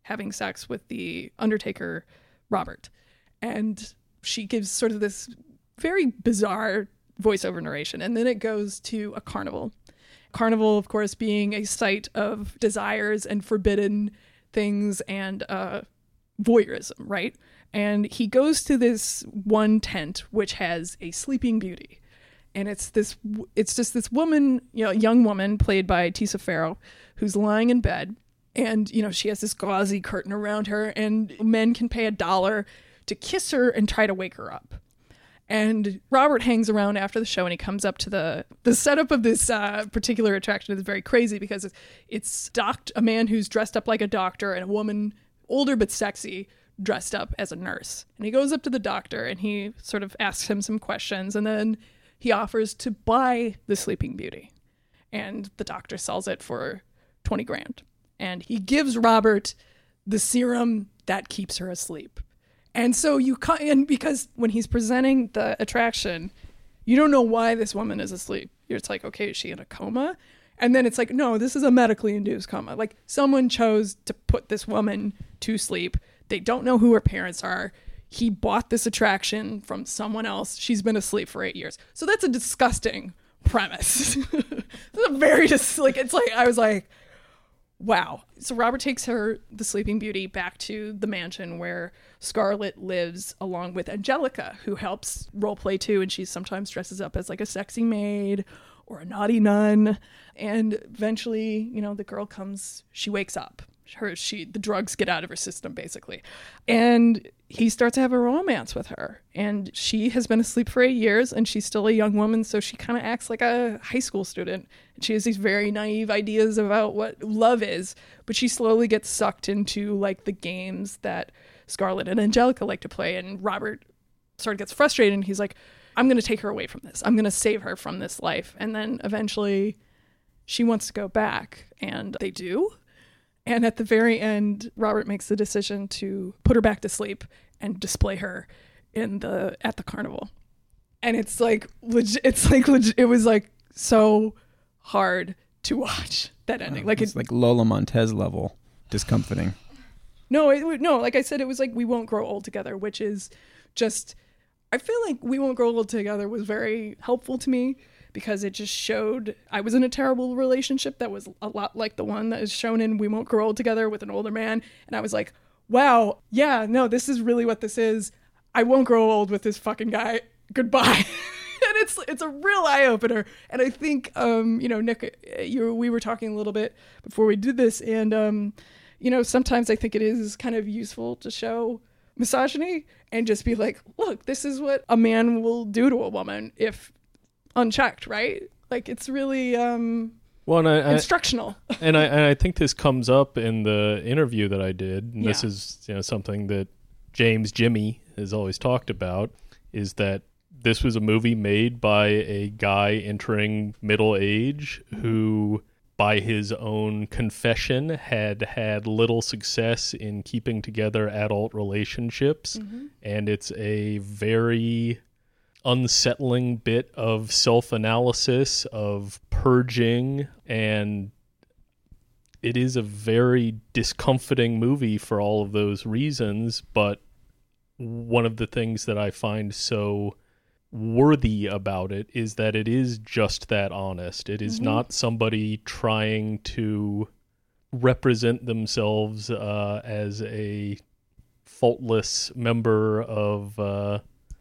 having sex with the undertaker, Robert. And she gives sort of this very bizarre voiceover narration. And then it goes to a carnival. Carnival, of course, being a site of desires and forbidden things and uh, voyeurism, right? And he goes to this one tent, which has a Sleeping Beauty. And it's this, it's just this woman, you know, young woman played by Tisa Farrow, who's lying in bed. And, you know, she has this gauzy curtain around her, and men can pay a dollar to kiss her and try to wake her up. And Robert hangs around after the show, and he comes up to the the setup of this uh, particular attraction is very crazy because it's, it's doc- a man who's dressed up like a doctor and a woman, older but sexy, dressed up as a nurse. And he goes up to the doctor, and he sort of asks him some questions, and then he offers to buy the Sleeping Beauty. And the doctor sells it for twenty grand. And he gives Robert the serum that keeps her asleep. And so you can't, and because when he's presenting the attraction, you don't know why this woman is asleep. It's like, okay, is she in a coma? And then it's like, no, this is a medically induced coma. Like someone chose to put this woman to sleep. They don't know who her parents are. He bought this attraction from someone else. She's been asleep for eight years. So that's a disgusting premise. It's a very just like, it's like, I was like, wow. So Robert takes her, the Sleeping Beauty, back to the mansion where Scarlet lives along with Angelica, who helps role play too. And she sometimes dresses up as like a sexy maid or a naughty nun. And eventually, you know, the girl comes, she wakes up. Her, she, the drugs get out of her system basically. And he starts to have a romance with her. And she has been asleep for eight years and she's still a young woman. So she kind of acts like a high school student. She has these very naive ideas about what love is, but she slowly gets sucked into like the games that Scarlet and Angelica like to play. And Robert sort of gets frustrated and he's like, I'm going to take her away from this. I'm going to save her from this life. And then eventually she wants to go back and they do. And at the very end, Robert makes the decision to put her back to sleep and display her in the at the carnival. And it's like, it's like, it was like so hard to watch that ending. Oh, like it's it, like Lola Montez level discomforting. No, it, no, like I said, it was like We Won't Grow Old Together, which is just, I feel like We Won't Grow Old Together was very helpful to me because it just showed I was in a terrible relationship that was a lot like the one that is shown in We Won't Grow Old Together with an older man. And I was like, wow, yeah, no, this is really what this is. I won't grow old with this fucking guy. Goodbye. And it's it's a real eye-opener. And I think, um, you know, Nick, you we were talking a little bit before we did this. And, um, you know, sometimes I think it is kind of useful to show misogyny and just be like, look, this is what a man will do to a woman if unchecked, right? Like, it's really um, well, and I, instructional. I, and, I, and I think this comes up in the interview that I did. And yeah. This is, you know, something that James Jimmy has always talked about, is that this was a movie made by a guy entering middle age who, by his own confession, had had little success in keeping together adult relationships. Mm-hmm. And it's a very unsettling bit of self-analysis, of purging, and it is a very discomforting movie for all of those reasons. But one of the things that I find so worthy about it is that it is just that honest. It is mm-hmm. not somebody trying to represent themselves uh, as a faultless member of uh,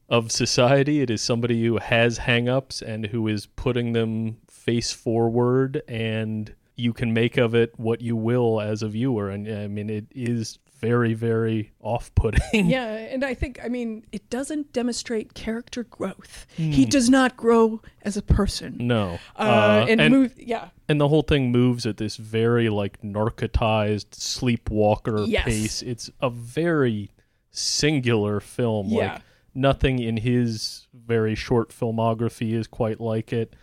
of society. It is somebody who has hang-ups and who is putting them face forward, and you can make of it what you will as a viewer. And I mean, it is very, very off-putting. Yeah, and I think, I mean, it doesn't demonstrate character growth. Mm. He does not grow as a person. No. Uh, uh, and, and move, yeah. And the whole thing moves at this very, like, narcotized sleepwalker yes. pace. It's a very singular film. Yeah. Like, nothing in his very short filmography is quite like it.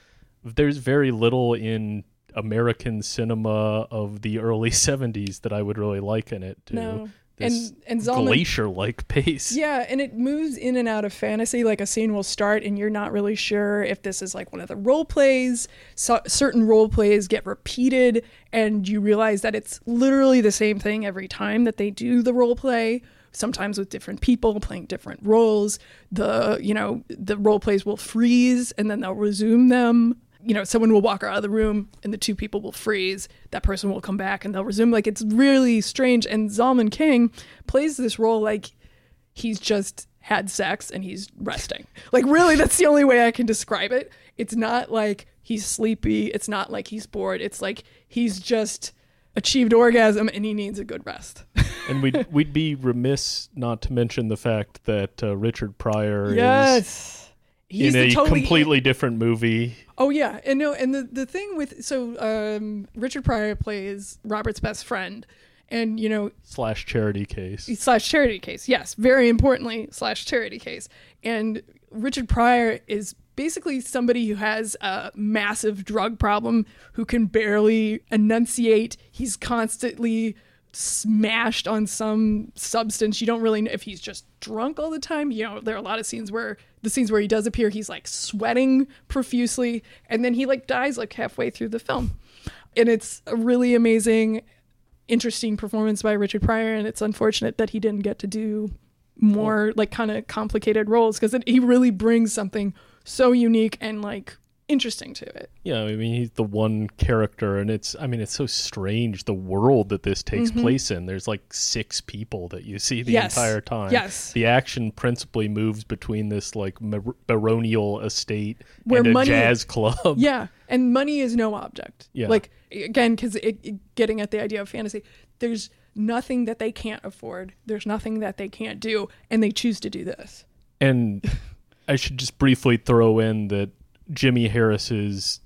There's very little in American cinema of the early seventies that I would really liken it to. No. This and, and Zalman, glacier-like pace. Yeah, and it moves in and out of fantasy. Like, a scene will start and you're not really sure if this is like one of the role plays. So, certain role plays get repeated and you realize that it's literally the same thing every time that they do the role play, sometimes with different people playing different roles. The, you know, the role plays will freeze and then they'll resume them. You know, someone will walk out of the room and the two people will freeze. That person will come back and they'll resume. Like, it's really strange. And Zalman King plays this role like he's just had sex and he's resting. Like, really, that's the only way I can describe it. It's not like he's sleepy. It's not like he's bored. It's like he's just achieved orgasm and he needs a good rest. And we'd, we'd be remiss not to mention the fact that uh, Richard Pryor yes. is... He's in a totally completely different movie. Oh, yeah. And no, and the, the thing with... So, um, Richard Pryor plays Robert's best friend. And, you know... Slash charity case. Slash charity case, yes. Very importantly, slash charity case. And Richard Pryor is basically somebody who has a massive drug problem, who can barely enunciate. He's constantly smashed on some substance. You don't really know if he's just drunk all the time. You know, there are a lot of scenes where the scenes where he does appear, he's like sweating profusely, and then he like dies like halfway through the film. And it's a really amazing, interesting performance by Richard Pryor, and it's unfortunate that he didn't get to do more like kind of complicated roles, because he really brings something so unique and like interesting to it. Yeah, I mean, he's the one character, and it's, I mean, it's so strange the world that this takes mm-hmm. place in. There's like six people that you see the yes. entire time. Yes. The action principally moves between this like mar- baronial estate where and a money, jazz club. Yeah, and money is no object. Yeah. Like, again, because getting at the idea of fantasy, there's nothing that they can't afford. There's nothing that they can't do, and they choose to do this. And I should just briefly throw in that Jimmy Harris's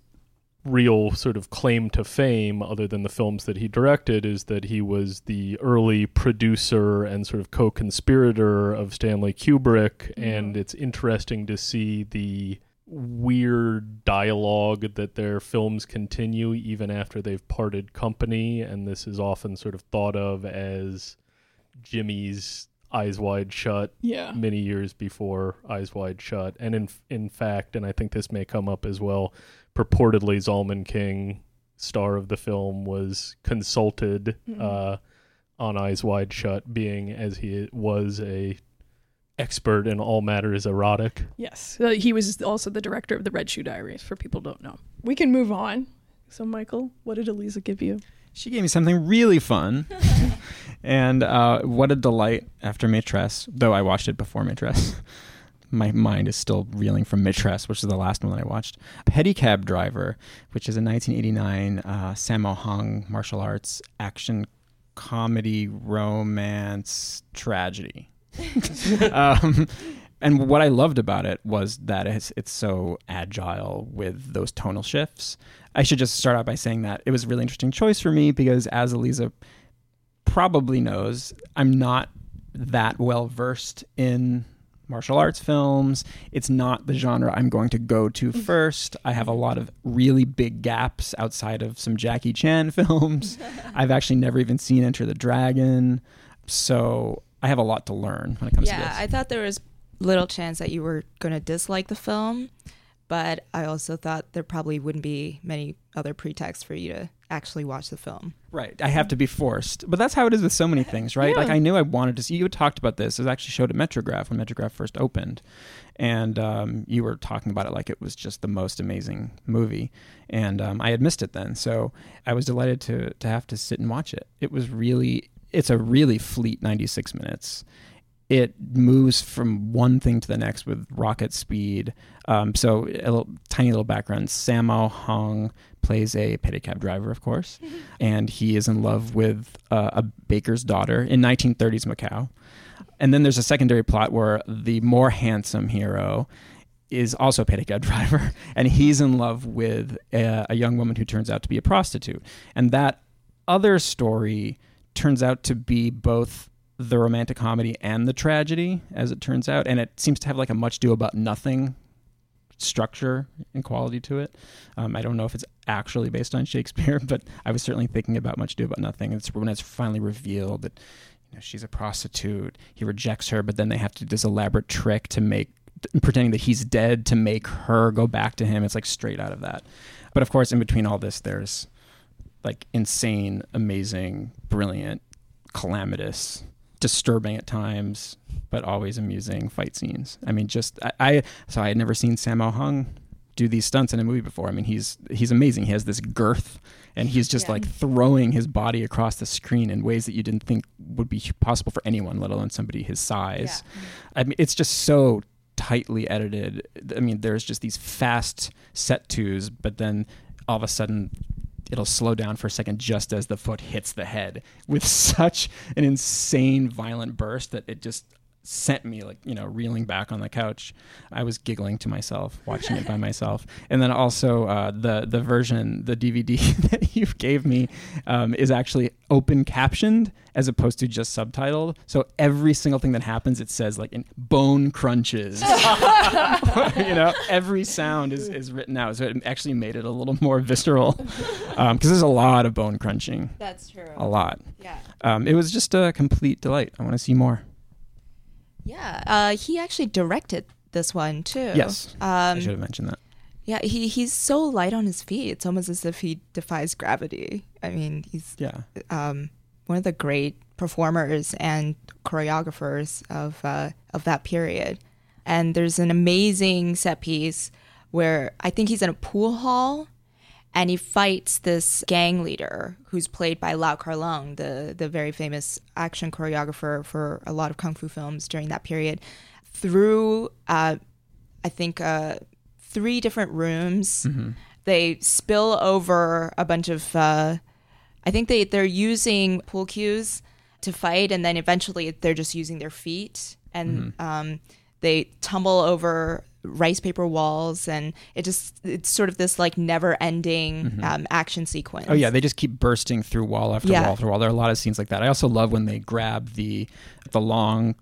real sort of claim to fame, other than the films that he directed, is that he was the early producer and sort of co-conspirator of Stanley Kubrick. Mm-hmm. And it's interesting to see the weird dialogue that their films continue even after they've parted company. And this is often sort of thought of as Jimmy's Eyes Wide Shut, yeah. many years before Eyes Wide Shut. And in in fact, and I think this may come up as well, purportedly Zalman King, star of the film, was consulted mm-hmm. uh, on Eyes Wide Shut, being as he was a expert in all matters erotic. Yes. Uh, he was also the director of The Red Shoe Diaries, for people who don't know. We can move on. So, Michael, what did Aliza give you? She gave me something really fun. And uh, what a delight after Maîtresse, though I watched it before Maîtresse. My mind is still reeling from Maîtresse, which is the last one that I watched. Pedicab Driver, which is a nineteen eighty-nine uh, Sammo Hung martial arts action comedy romance tragedy. um, and what I loved about it was that it's, it's so agile with those tonal shifts. I should just start out by saying that it was a really interesting choice for me because, as Aliza probably knows, I'm not that well versed in martial arts films. It's not the genre I'm going to go to first. I have a lot of really big gaps outside of some Jackie Chan films. I've actually never even seen Enter the Dragon. So I have a lot to learn when it comes yeah, to this. Yeah, I thought there was little chance that you were going to dislike the film, but I also thought there probably wouldn't be many other pretexts for you to actually watch the film. Right. I have to be forced. But that's how it is with so many things, right? Yeah. Like, I knew I wanted to see. You had talked about this. It was actually showed at Metrograph when Metrograph first opened. And um, you were talking about it like it was just the most amazing movie. And um, I had missed it then. So I was delighted to to have to sit and watch it. It was really... It's a really fleet ninety-six minutes. It moves from one thing to the next with rocket speed. Um, so a little, tiny little background. Sammo Hung plays a pedicab driver, of course, and he is in love with uh, a baker's daughter in nineteen thirties Macau. And then there's a secondary plot where the more handsome hero is also a pedicab driver, and he's in love with a, a young woman who turns out to be a prostitute. And that other story turns out to be both the romantic comedy and the tragedy, as it turns out, and it seems to have like a much do about nothing structure and quality to it. Um, I don't know if it's actually based on Shakespeare, but I was certainly thinking about Much Do About Nothing. It's when it's finally revealed that, you know, she's a prostitute. He rejects her, but then they have to do this elaborate trick to make, pretending that he's dead to make her go back to him. It's like straight out of that. But of course, in between all this, there's like insane, amazing, brilliant, calamitous, disturbing at times, but always amusing fight scenes. I mean, just, I, I so I had never seen Sammo Hung do these stunts in a movie before. I mean, he's he's amazing. He has this girth, and he's just yeah. like throwing his body across the screen in ways that you didn't think would be possible for anyone, let alone somebody his size. Yeah. I mean, it's just so tightly edited. I mean, there's just these fast set twos, but then all of a sudden, it'll slow down for a second just as the foot hits the head with such an insane violent burst that it just sent me, like, you know, reeling back on the couch. I was giggling to myself, watching it by myself. And then also uh, the, the version, the D V D that you gave me um, is actually open captioned as opposed to just subtitled. So every single thing that happens, it says like in bone crunches, you know, every sound is, is written out. So it actually made it a little more visceral because um, there's a lot of bone crunching. That's true. A lot. Yeah. Um, it was just a complete delight. I want to see more. Yeah, uh, he actually directed this one too. Yes, um, I should have mentioned that. Yeah, he, he's so light on his feet. It's almost as if he defies gravity. I mean, he's yeah. um, one of the great performers and choreographers of uh, of that period. And there's an amazing set piece where I think he's in a pool hall, and he fights this gang leader who's played by Lau Kar-Leung, the, the very famous action choreographer for a lot of kung fu films during that period, through, uh, I think, uh, three different rooms. Mm-hmm. They spill over a bunch of, uh, I think they, they're using pool cues to fight, and then eventually they're just using their feet, and mm-hmm. um, they tumble over rice paper walls, and it just it's sort of this like never-ending mm-hmm. um, action sequence. Oh yeah, they just keep bursting through wall after yeah. wall after wall. There are a lot of scenes like that. I also love when they grab the the long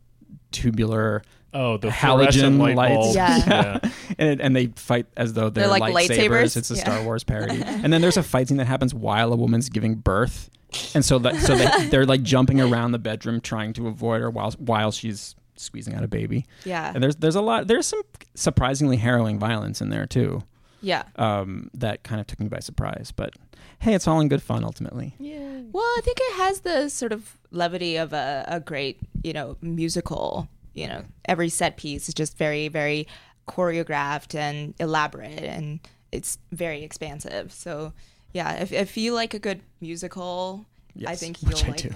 tubular oh the halogen light lights yeah, yeah. yeah. And, and they fight as though they're, they're like lightsabers. lightsabers. It's a yeah. Star Wars parody. And then there's a fight scene that happens while a woman's giving birth, and so that so they, they're like jumping around the bedroom trying to avoid her while while she's squeezing out a baby. Yeah. And there's there's a lot there's some surprisingly harrowing violence in there too. Yeah. Um that kind of took me by surprise, but hey, it's all in good fun ultimately. Yeah. Well, I think it has the sort of levity of a, a great, you know, musical. you know, every set piece is just very, very choreographed and elaborate, and it's very expansive. So, yeah, if, if you like a good musical, yes, I think you'll like do.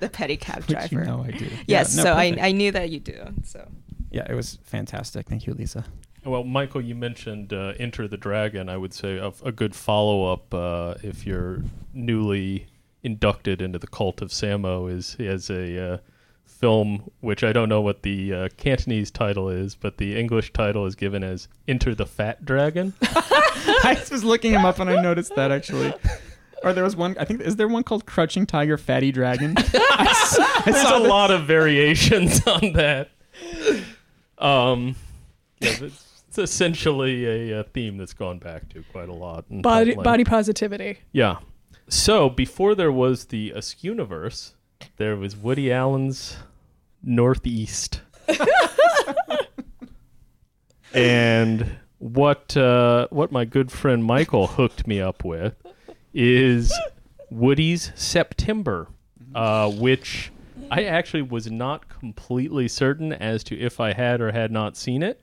The Pedicab Driver. Which you know I do. Yes, yeah, no, so I, I knew that you do. So yeah, it was fantastic. Thank you, Lisa. Well, Michael, you mentioned uh, Enter the Dragon. I would say a, a good follow-up uh, if you're newly inducted into the cult of Sammo is as a uh, film, which I don't know what the uh, Cantonese title is, but the English title is given as Enter the Fat Dragon. I was looking him up and I noticed that, actually. Or there was one, I think, is there one called Crouching Tiger, Fatty Dragon? I saw, I There's saw a this. lot of variations on that. Um, yeah, it's, it's essentially a, a theme that's gone back to quite a lot. Body, body positivity. Yeah. So before there was the Askewniverse, there was Woody Allen's Northeast. And what uh, what my good friend Michael hooked me up with is Woody's September, uh, which I actually was not completely certain as to if I had or had not seen it.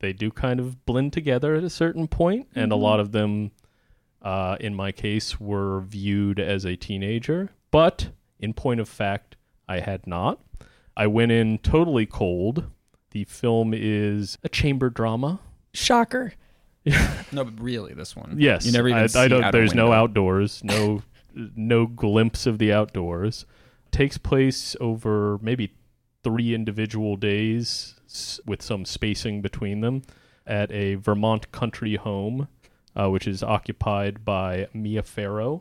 They do kind of blend together at a certain point, and mm-hmm. a lot of them... Uh, in my case, were viewed as a teenager, but in point of fact, I had not. I went in totally cold. The film is a chamber drama. Shocker. No, but really, this one. Yes, you never even I, see I don't. Out there's window. No outdoors. No, no glimpse of the outdoors. Takes place over maybe three individual days, with some spacing between them, at a Vermont country home. Uh, which is occupied by Mia Farrow.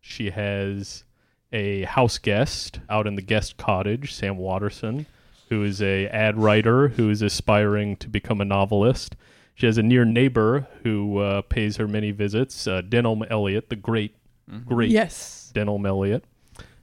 She has a house guest out in the guest cottage, Sam Watterson, who is a ad writer who is aspiring to become a novelist. She has a near neighbor who uh, pays her many visits, uh, Denholm Elliott, the great, mm-hmm. great yes. Denholm Elliott.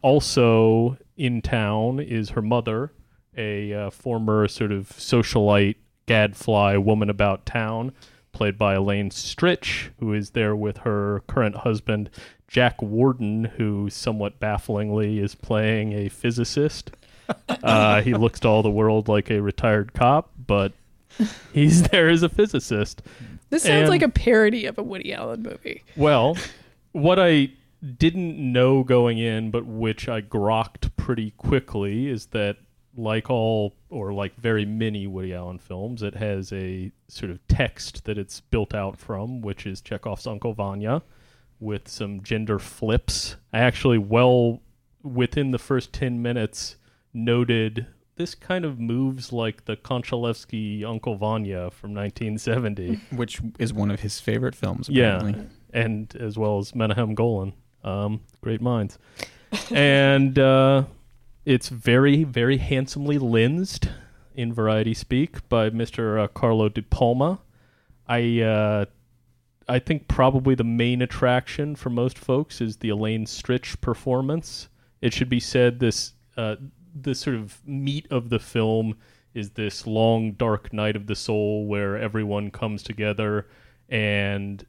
Also in town is her mother, a uh, former sort of socialite, gadfly woman about town, played by Elaine Stritch, who is there with her current husband, Jack Warden, who somewhat bafflingly is playing a physicist. Uh, he looks to all the world like a retired cop, but he's there as a physicist. This sounds and, like a parody of a Woody Allen movie. Well, what I didn't know going in, but which I grokked pretty quickly, is that like all or like very many Woody Allen films, it has a sort of text that it's built out from, which is Chekhov's Uncle Vanya with some gender flips. I actually, well, within the first ten minutes, noted this kind of moves like the Konchalevsky Uncle Vanya from nineteen seventy. Which is one of his favorite films, apparently. Yeah, and as well as Menahem Golan. Um, great minds. And... uh It's very, very handsomely lensed, in Variety Speak, by Mister Uh, Carlo De Palma. I uh, I think probably the main attraction for most folks is the Elaine Stritch performance. It should be said this uh, this sort of meat of the film is this long, dark night of the soul where everyone comes together, and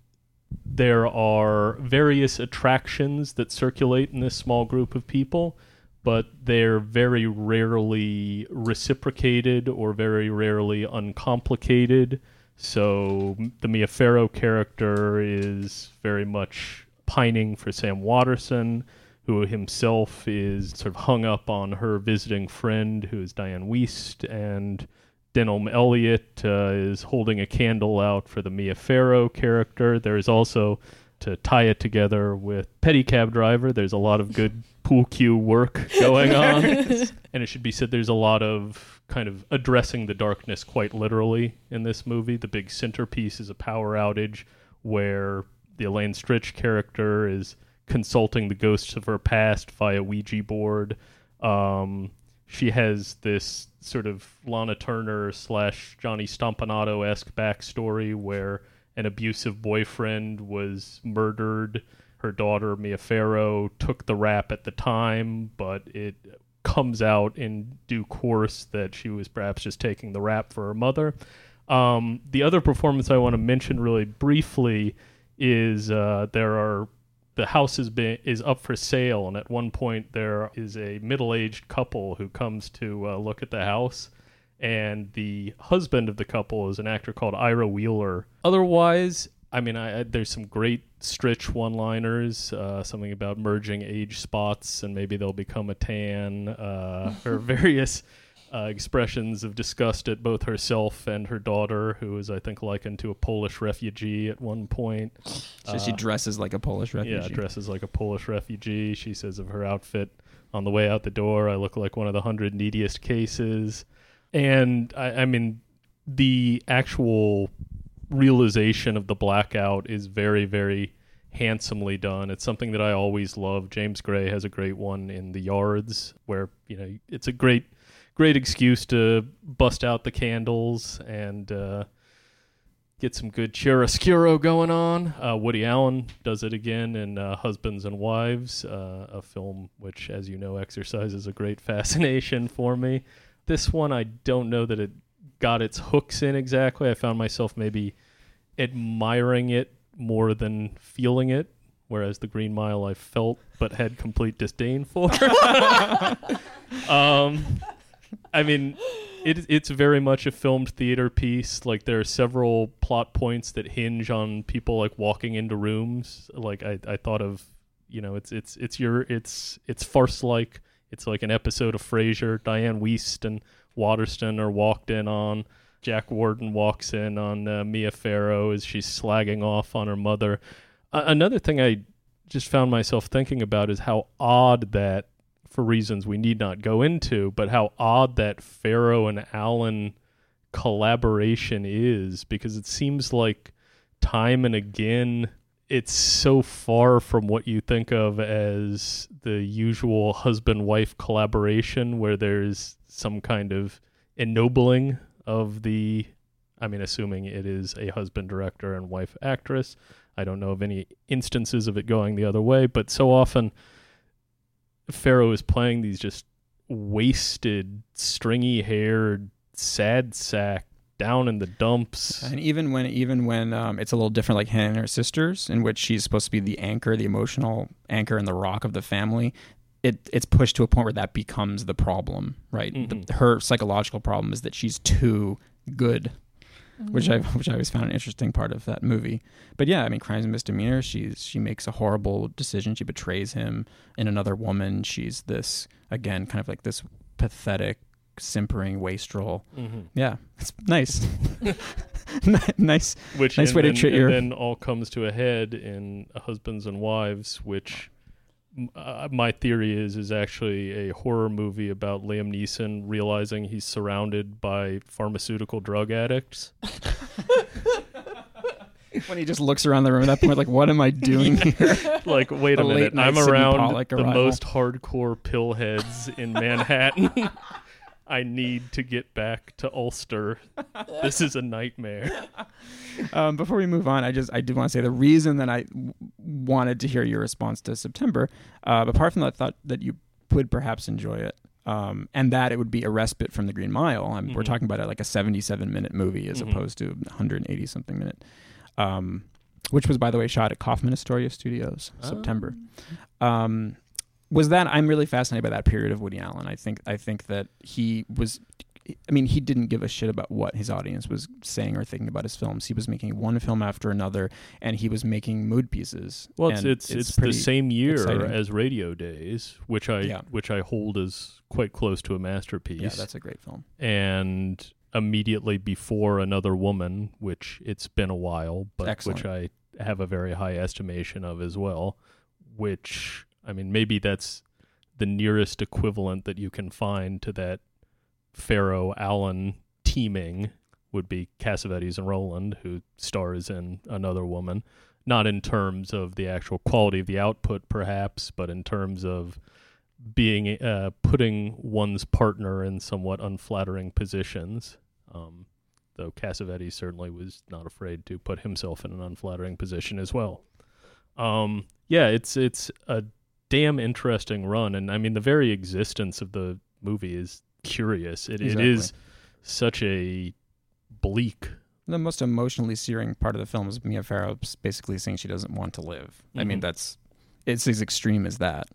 there are various attractions that circulate in this small group of people, but they're very rarely reciprocated or very rarely uncomplicated. So the Mia Farrow character is very much pining for Sam Watterson, who himself is sort of hung up on her visiting friend, who is Diane Wiest, and Denholm Elliott uh, is holding a candle out for the Mia Farrow character. There is also, to tie it together with Pedicab Driver, there's a lot of good pool cue work going on. And it should be said there's a lot of kind of addressing the darkness quite literally in this movie. The big centerpiece is a power outage where the Elaine Stritch character is consulting the ghosts of her past via Ouija board. Um, she has this sort of Lana Turner slash Johnny Stompanato-esque backstory where an abusive boyfriend was murdered. Her daughter, Mia Farrow, took the rap at the time, but it comes out in due course that she was perhaps just taking the rap for her mother. Um, the other performance I want to mention really briefly is uh, there are the house is, been, is up for sale, and at one point there is a middle-aged couple who comes to uh, look at the house, and the husband of the couple is an actor called Ira Wheeler. Otherwise, I mean, I, I, there's some great Stritch one-liners, uh, something about merging age spots and maybe they'll become a tan, uh, or various uh, expressions of disgust at both herself and her daughter, who is, I think, likened to a Polish refugee at one point. So uh, she dresses like a Polish refugee. Yeah, dresses like a Polish refugee. She says of her outfit, on the way out the door, I look like one of the hundred neediest cases. And, I, I mean, the actual realization of the blackout is very, very handsomely done. It's something that I always love. James Gray has a great one in The Yards where, you know, it's a great, great excuse to bust out the candles and uh, get some good chiaroscuro going on. Uh, Woody Allen does it again in uh, Husbands and Wives, uh, a film which, as you know, exercises a great fascination for me. This one, I don't know that it got its hooks in exactly. I found myself maybe admiring it more than feeling it, whereas The Green Mile I felt but had complete disdain for. um, I mean, it, it's very much a filmed theater piece. Like, there are several plot points that hinge on people like walking into rooms. Like I, I thought of, you know, it's it's it's your it's it's farce-like. It's like an episode of Frasier. Diane Wiest and Waterston are walked in on. Jack Warden walks in on uh, Mia Farrow as she's slagging off on her mother. Uh, another thing I just found myself thinking about is how odd that, for reasons we need not go into, but how odd that Farrow and Allen collaboration is, because it seems like time and again it's so far from what you think of as the usual husband-wife collaboration where there's some kind of ennobling of the, I mean, assuming it is a husband director and wife actress. I don't know of any instances of it going the other way, but so often Farrow is playing these just wasted, stringy-haired, sad sack, down in the dumps. And even when even when um, it's a little different, like Hannah and Her Sisters, in which she's supposed to be the anchor, the emotional anchor and the rock of the family, it it's pushed to a point where that becomes the problem, right? Mm-hmm. The, her psychological problem is that she's too good, mm-hmm. which I which I always found an interesting part of that movie. But yeah, I mean, Crimes and Misdemeanors, she's, she makes a horrible decision. She betrays him in another woman. She's this, again, kind of like this pathetic, simpering wastrel. Mm-hmm. Yeah, it's nice. nice which nice way then, to treat your... And then all comes to a head in Husbands and Wives, which uh, my theory is is actually a horror movie about Liam Neeson realizing he's surrounded by pharmaceutical drug addicts. When he just looks around the room at that point, like, what am I doing here? Like, wait a, a minute, I'm around the arrival. most hardcore pill heads in Manhattan. I need to get back to Ulster. This is a nightmare. Um, before we move on, I just I do want to say the reason that I w- wanted to hear your response to September, uh, apart from that thought that you would perhaps enjoy it, um, and that it would be a respite from The Green Mile. I mean, mm-hmm. We're talking about it like a seventy-seven minute movie as mm-hmm. opposed to one hundred eighty something minute, um, which was, by the way, shot at Kaufman Astoria Studios, oh. September. Um Was that I'm really fascinated by that period of Woody Allen. I think I think that he was, I mean, he didn't give a shit about what his audience was saying or thinking about his films. He was making one film after another, and he was making mood pieces. Well, it's it's, it's, it's the same year exciting. as Radio Days, which I yeah. which I hold as quite close to a masterpiece. Yeah, that's a great film. And immediately before Another Woman, which it's been a while, but Excellent. which I have a very high estimation of as well, which. I mean, maybe that's the nearest equivalent that you can find to that Farrow-Allen teaming would be Cassavetes and Roland, who stars in Another Woman. Not in terms of the actual quality of the output, perhaps, but in terms of being uh, putting one's partner in somewhat unflattering positions. Um, though Cassavetes certainly was not afraid to put himself in an unflattering position as well. Um, yeah, it's it's a damn interesting run, and I mean the very existence of the movie is curious. It exactly. it is such a bleak. The most emotionally searing part of the film is Mia Farrow basically saying she doesn't want to live. Mm-hmm. I mean that's it's as extreme as that.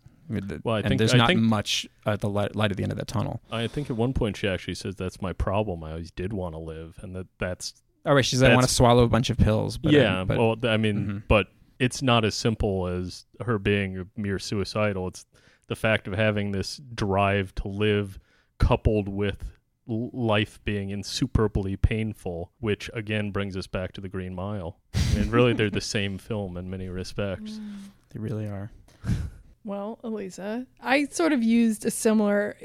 Well, I think, and there's I not think, much at the light, light at the end of that tunnel. I think at one point she actually says, "That's my problem. I always did want to live," and that that's. Oh, right. She says, "I want to swallow a bunch of pills." But yeah. I, but, well, I mean, mm-hmm. but it's not as simple as her being mere suicidal. It's the fact of having this drive to live, coupled with life being insuperably painful, which again brings us back to The Green Mile. And really, they're the same film in many respects. Mm. They really are. Well, Aliza, I sort of used a similar...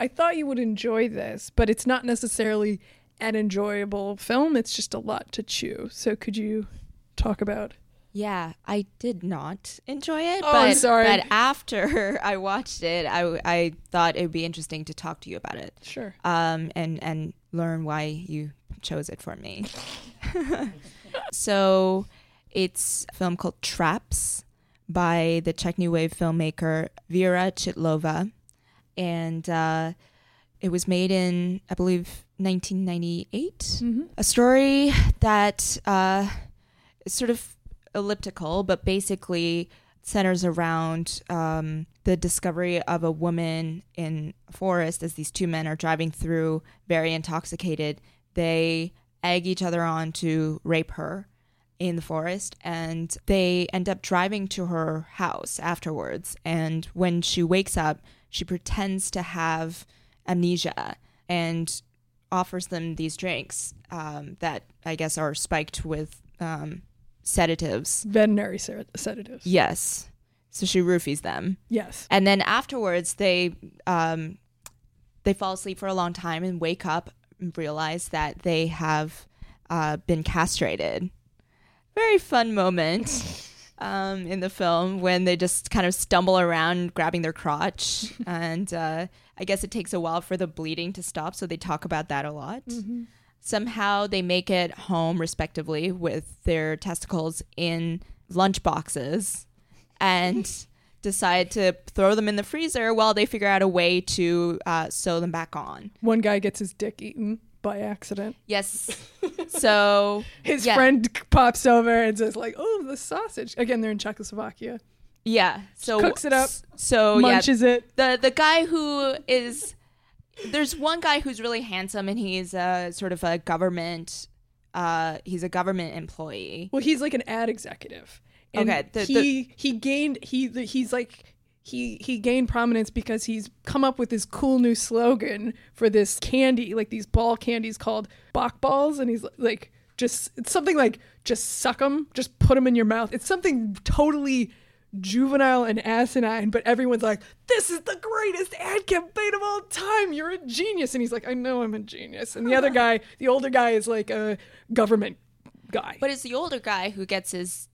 I thought you would enjoy this, but it's not necessarily an enjoyable film. It's just a lot to chew. So could you talk about... Yeah, I did not enjoy it, oh, but, sorry. but after I watched it, I, I thought it would be interesting to talk to you about it. Sure. Um, and, and learn why you chose it for me. So it's a film called Traps by the Czech New Wave filmmaker Vera Chitlova. And uh, it was made in, I believe, nineteen ninety-eight. Mm-hmm. A story that uh, is sort of elliptical, but basically centers around um, the discovery of a woman in a forest as these two men are driving through, very intoxicated. They egg each other on to rape her in the forest, and they end up driving to her house afterwards. And when she wakes up, she pretends to have amnesia and offers them these drinks um, that I guess are spiked with... Um, sedatives. Veterinary sed- sedatives. Yes. So she roofies them. Yes. And then afterwards, they um, they fall asleep for a long time and wake up and realize that they have uh, been castrated. Very fun moment um, in the film when they just kind of stumble around grabbing their crotch. And uh, I guess it takes a while for the bleeding to stop, so they talk about that a lot. Mm-hmm. Somehow they make it home, respectively, with their testicles in lunch boxes and decide to throw them in the freezer while they figure out a way to uh, sew them back on. One guy gets his dick eaten by accident. Yes. So his yeah. friend pops over and says, like, oh, the sausage. Again, they're in Czechoslovakia. Yeah. So cooks it up, so munches yeah, it. The, the guy who is... There's one guy who's really handsome, and he's a sort of a government. Uh, he's a government employee. Well, he's like an ad executive. And okay, the, he the, he gained he the, he's like he he gained prominence because he's come up with this cool new slogan for this candy, like these ball candies called Bach balls, and he's like just it's something like just suck them, just put them in your mouth. It's something totally juvenile and asinine, but everyone's like, this is the greatest ad campaign of all time, you're a genius. And he's like, I know I'm a genius. And the other guy, the older guy, is like a government guy, but it's the older guy who gets his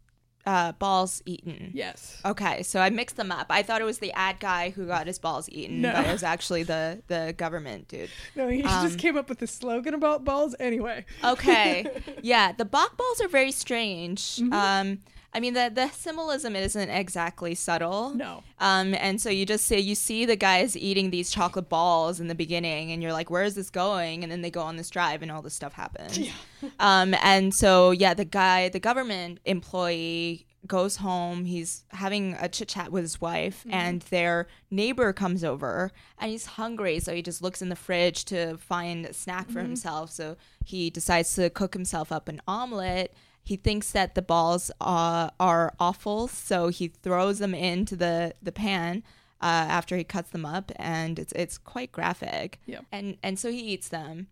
uh balls eaten. Yes. Okay, so I mixed them up. I thought it was the ad guy who got his balls eaten. No, but it was actually the the government dude. No, he um, just came up with the slogan about balls anyway. Okay. Yeah, the Bach balls are very strange. Mm-hmm. um I mean, the, the symbolism isn't exactly subtle. No. Um, and so you just say, you see the guys eating these chocolate balls in the beginning, and you're like, where is this going? And then they go on this drive, and all this stuff happens. Yeah. Um, and so, yeah, the guy, the government employee goes home. He's having a chit-chat with his wife, mm-hmm. and their neighbor comes over, and he's hungry, so he just looks in the fridge to find a snack for mm-hmm. himself. So he decides to cook himself up an omelet. He thinks that the balls uh, are offal, so he throws them into the, the pan uh, after he cuts them up, and it's it's quite graphic. Yeah. And and so he eats them.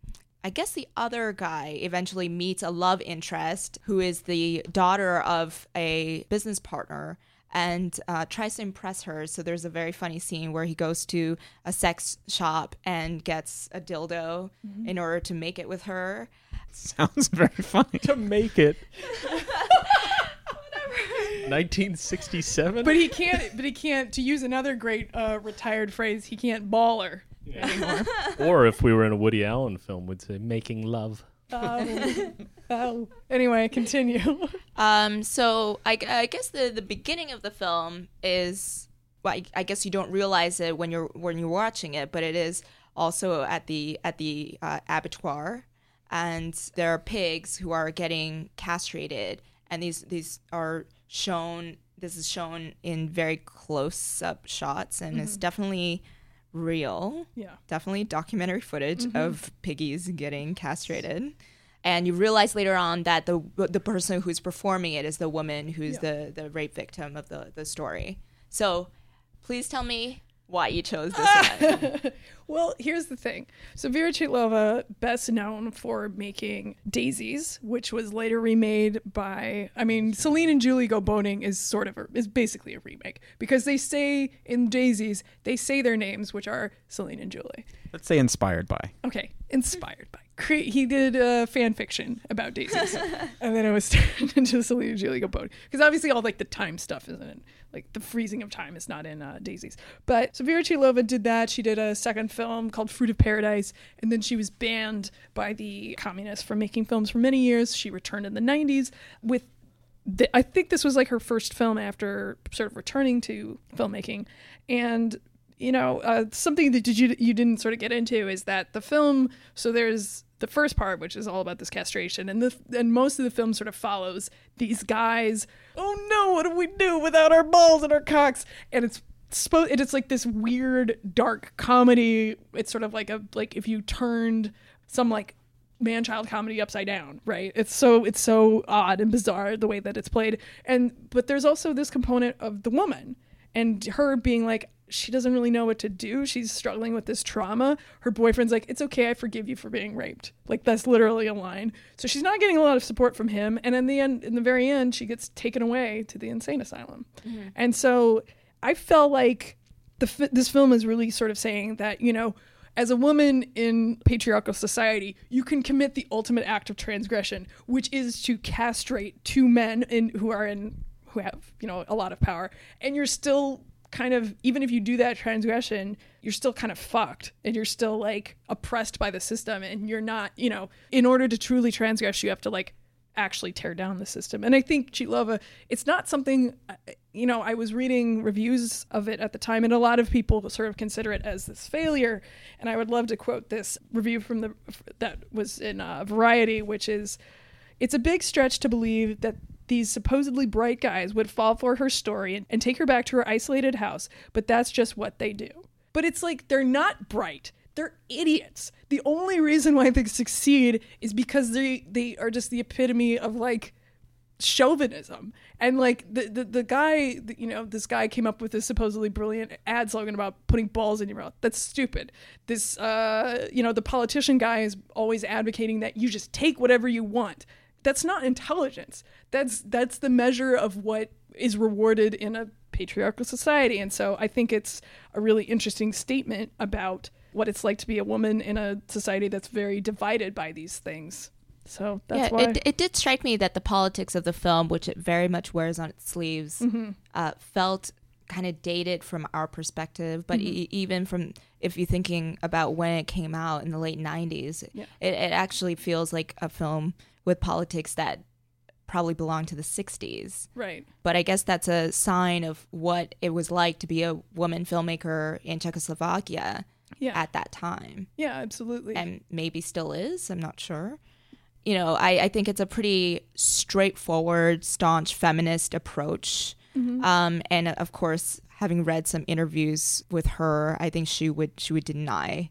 I guess the other guy eventually meets a love interest who is the daughter of a business partner and uh, tries to impress her. So there's a very funny scene where he goes to a sex shop and gets a dildo mm-hmm. in order to make it with her. Sounds very funny. To make it. nineteen sixty-seven. But he can't. But he can't. To use another great uh, retired phrase, he can't ball her yeah. anymore. Or if we were in a Woody Allen film, we'd say making love. Oh. Oh. Anyway, continue. Um. So I, I guess the, the beginning of the film is. Well, I, I guess you don't realize it when you're when you're watching it, but it is also at the at the uh, abattoir. And there are pigs who are getting castrated, and these these are shown this is shown in very close-up shots, and mm-hmm. it's definitely real. Yeah. Definitely documentary footage mm-hmm. of piggies getting castrated. And you realize later on that the the person who's performing it is the woman who's yeah. the, the rape victim of the, the story. So please tell me why you chose this one. Well, here's the thing. So Vera Chidlova, best known for making Daisies, which was later remade by, I mean, Celine and Julie Go Boating is sort of a, is basically a remake, because they say in Daisies, they say their names, which are Celine and Julie. Let's say inspired by. Okay, inspired by. Cre- he did uh, fan fiction about Daisies, and then it was turned into Celine and Julie Go Boating, because obviously all like the time stuff isn't in, like the freezing of time is not in uh, Daisies. But so Vera Chidlova did that. She did a second film called Fruit of Paradise, and then she was banned by the communists from making films for many years. She returned in the nineties with the, I think this was like her first film after sort of returning to filmmaking. And you know, uh, something that did you you didn't sort of get into is that the film, so there's the first part, which is all about this castration, and the and most of the film sort of follows these guys, oh no, what do we do without our balls and our cocks? And it's It it's like this weird dark comedy. It's sort of like a like if you turned some like man-child comedy upside down, right? It's so it's so odd and bizarre the way that it's played. And but there's also this component of the woman and her being like, she doesn't really know what to do. She's struggling with this trauma. Her boyfriend's like, it's okay, I forgive you for being raped. Like, that's literally a line. So she's not getting a lot of support from him. And in the end, in the very end, she gets taken away to the insane asylum. Mm-hmm. And so I felt like the, this film is really sort of saying that, you know, as a woman in patriarchal society, you can commit the ultimate act of transgression, which is to castrate two men in, who are in, who have, you know, a lot of power. And you're still kind of, even if you do that transgression, you're still kind of fucked, and you're still like oppressed by the system, and you're not, you know, in order to truly transgress, you have to like actually tear down the system. And I think Chidlova, it's not something, you know, I was reading reviews of it at the time, and a lot of people sort of consider it as this failure. And I would love to quote this review from the that was in uh, Variety, which is, it's a big stretch to believe that these supposedly bright guys would fall for her story and, and take her back to her isolated house, but that's just what they do. But it's like, they're not bright. They're idiots. The only reason why they succeed is because they they are just the epitome of like chauvinism. And like the the, the guy, the, you know, this guy came up with this supposedly brilliant ad slogan about putting balls in your mouth. That's stupid. This, uh, you know, the politician guy is always advocating that you just take whatever you want. That's not intelligence. That's that's the measure of what is rewarded in a patriarchal society. And so I think it's a really interesting statement about what it's like to be a woman in a society that's very divided by these things. So that's yeah, why. It, it did strike me that the politics of the film, which it very much wears on its sleeves, mm-hmm. uh, felt kind of dated from our perspective. But mm-hmm. e- even from, if you're thinking about when it came out in the late nineties, yeah. it, it actually feels like a film with politics that probably belonged to the sixties. Right. But I guess that's a sign of what it was like to be a woman filmmaker in Czechoslovakia. Yeah. At that time. Yeah, absolutely. And maybe still is, I'm not sure. You know, I, I think it's a pretty straightforward, staunch feminist approach. Mm-hmm. Um, and of course, having read some interviews with her, I think she would she would deny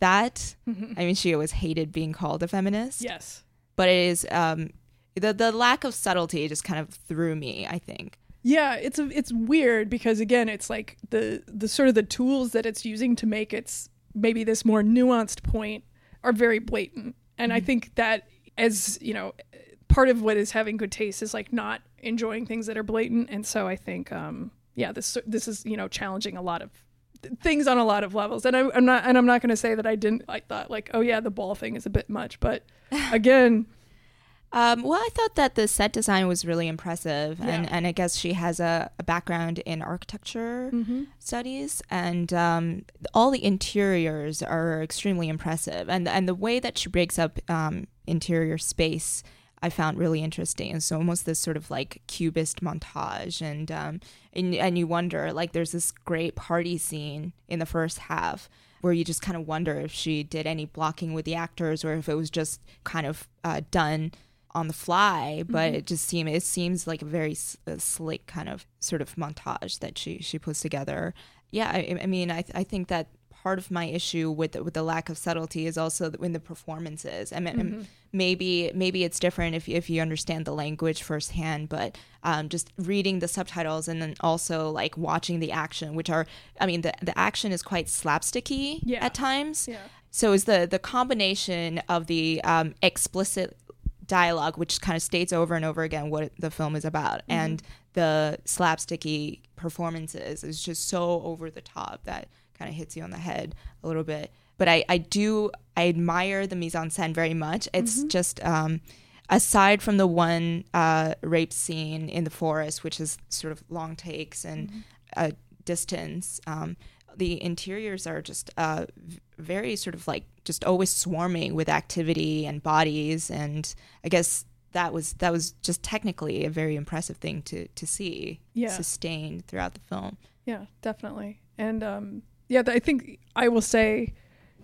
that. Mm-hmm. I mean, she always hated being called a feminist. Yes. But it is um, the the lack of subtlety just kind of threw me, I think. Yeah, it's a, it's weird because, again, it's like the, the sort of the tools that it's using to make its maybe this more nuanced point are very blatant. And mm-hmm. I think that, as you know, part of what is having good taste is like not enjoying things that are blatant. And so I think, um, yeah, this this is, you know, challenging a lot of th- things on a lot of levels. And I, I'm not and I'm not going to say that I didn't. I thought like, oh yeah, the ball thing is a bit much, but again. Um, well, I thought that the set design was really impressive, yeah. and, and I guess she has a, a background in architecture mm-hmm. studies, and um, all the interiors are extremely impressive, and and the way that she breaks up um, interior space I found really interesting. It's almost this sort of like cubist montage, and um, and and you wonder, like there's this great party scene in the first half, where you just kind of wonder if she did any blocking with the actors, or if it was just kind of uh, done on the fly, but mm-hmm. it just seemed it seems like a very s- a slick kind of sort of montage that she she puts together. Yeah, I, I mean, I th- I think that part of my issue with the, with the lack of subtlety is also in the performances. I mean, mm-hmm. maybe maybe it's different if if you understand the language firsthand, but um, just reading the subtitles and then also like watching the action, which are, I mean, the the action is quite slapsticky yeah. at times. Yeah. So it's the the combination of the um, explicit dialogue, which kind of states over and over again what the film is about, mm-hmm. and the slapsticky performances is just so over the top that kind of hits you on the head a little bit. But I, I do, I admire the mise-en-scène very much. It's mm-hmm. just, um, aside from the one uh, rape scene in the forest, which is sort of long takes and mm-hmm. a distance, um, the interiors are just uh, very sort of like just always swarming with activity and bodies, and I guess that was that was just technically a very impressive thing to to see yeah. sustained throughout the film. Yeah, definitely. And um, yeah, I think I will say,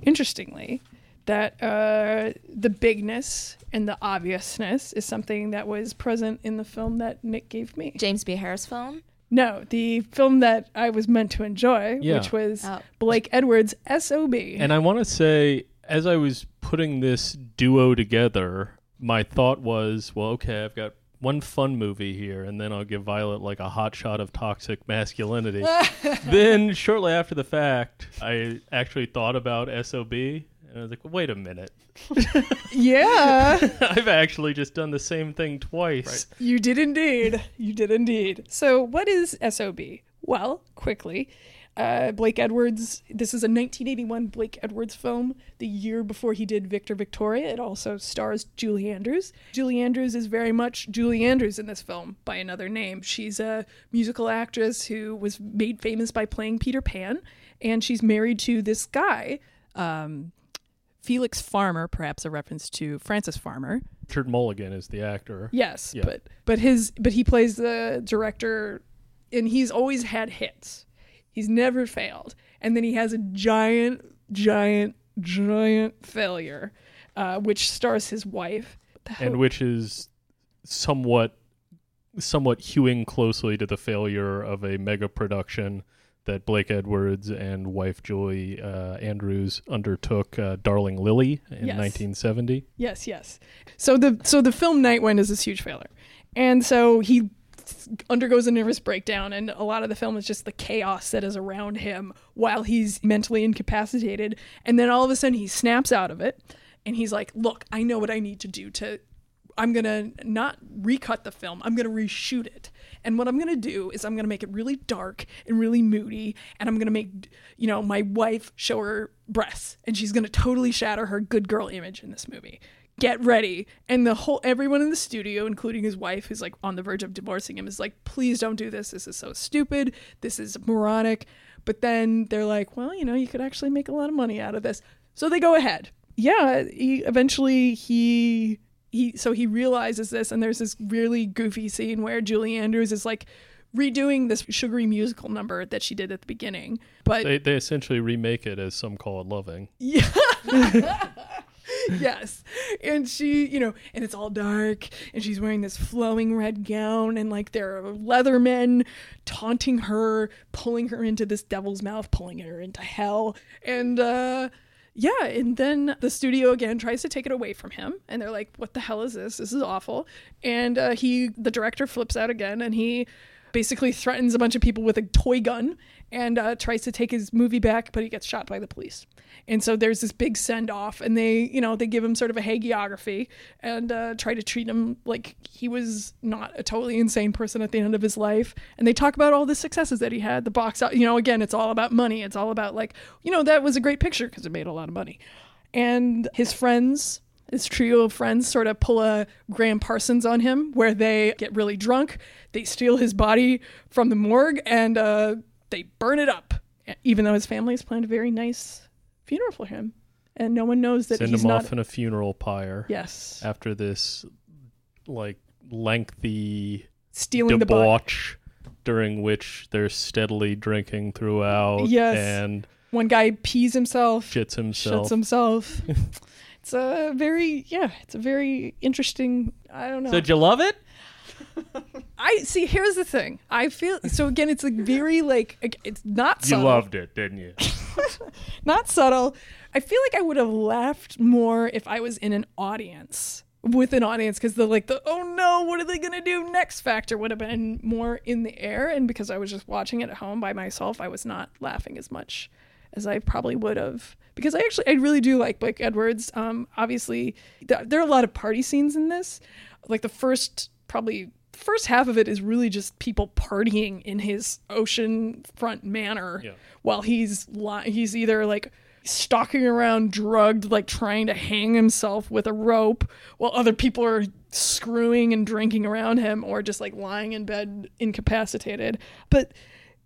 interestingly, that uh, the bigness and the obviousness is something that was present in the film that Nick gave me. James B. Harris film? No, the film that I was meant to enjoy, yeah. which was oh. Blake Edwards' S O B. And I want to say, as I was putting this duo together, my thought was, well, okay, I've got one fun movie here, and then I'll give Violet like a hot shot of toxic masculinity. Then shortly after the fact, I actually thought about S O B. And I was like, well, wait a minute. Yeah. I've actually just done the same thing twice. Right. You did indeed. You did indeed. So what is S O B? Well, quickly, uh, Blake Edwards, this is a nineteen eighty-one Blake Edwards film, the year before he did Victor Victoria. It also stars Julie Andrews. Julie Andrews is very much Julie Andrews in this film by another name. She's a musical actress who was made famous by playing Peter Pan, and she's married to this guy, um... Felix Farmer, perhaps a reference to Francis Farmer. Richard Mulligan is the actor. Yes, yeah. but but his but he plays the director, and he's always had hits. He's never failed, and then he has a giant, giant, giant failure, uh, which stars his wife, and which is somewhat, somewhat hewing closely to the failure of a mega production that Blake Edwards and wife Julie uh, Andrews undertook, uh, Darling Lily in yes. nineteen seventy. Yes, yes. So the so the film Night Wind is this huge failure. And so he undergoes a nervous breakdown, and a lot of the film is just the chaos that is around him while he's mentally incapacitated. And then all of a sudden he snaps out of it, and he's like, look, I know what I need to do to... I'm going to not recut the film. I'm going to reshoot it. And what I'm going to do is I'm going to make it really dark and really moody. And I'm going to make, you know, my wife show her breasts. And she's going to totally shatter her good girl image in this movie. Get ready. And the whole, everyone in the studio, including his wife, who's like on the verge of divorcing him, is like, please don't do this. This is so stupid. This is moronic. But then they're like, well, you know, you could actually make a lot of money out of this. So they go ahead. Yeah. He, eventually he... He so he realizes this, and there's this really goofy scene where Julie Andrews is like redoing this sugary musical number that she did at the beginning. But they, they essentially remake it as Some Call It Loving. Yeah. Yes. And she, you know, and it's all dark, and she's wearing this flowing red gown, and like there are leathermen taunting her, pulling her into this devil's mouth, pulling her into hell. And uh Yeah, and then the studio again tries to take it away from him, and they're like, what the hell is this? This is awful. And uh, he, the director flips out again, and he basically threatens a bunch of people with a toy gun and uh, tries to take his movie back, but he gets shot by the police. And so there's this big send-off, and they, you know, they give him sort of a hagiography and uh, try to treat him like he was not a totally insane person at the end of his life. And they talk about all the successes that he had, the box out, you know, again, it's all about money. It's all about like, you know, that was a great picture because it made a lot of money. And his friends, this trio of friends sort of pull a Graham Parsons on him where they get really drunk. They steal his body from the morgue and uh, they burn it up, even though his family has planned a very nice funeral for him, and no one knows that. Send he's him not... off in a funeral pyre. Yes. After this, like lengthy stealing debauch, the during which they're steadily drinking throughout. Yes. And one guy pees himself, shits himself, shits himself. it's a very, yeah, it's a very interesting, I don't know. So did you love it? I see. Here's the thing. I feel so. Again, it's like very like it's not subtle. You loved it, didn't you? Not subtle. I feel like I would have laughed more if I was in an audience with an audience because the like the oh no, what are they gonna do next factor would have been more in the air. And because I was just watching it at home by myself, I was not laughing as much as I probably would have. Because I actually, I really do like Blake Edwards. Um, obviously, th- there are a lot of party scenes in this. Like the first probably. First half of it is really just people partying in his oceanfront manor, yeah. while he's li- he's either like stalking around drugged, like trying to hang himself with a rope, while other people are screwing and drinking around him, or just like lying in bed incapacitated. But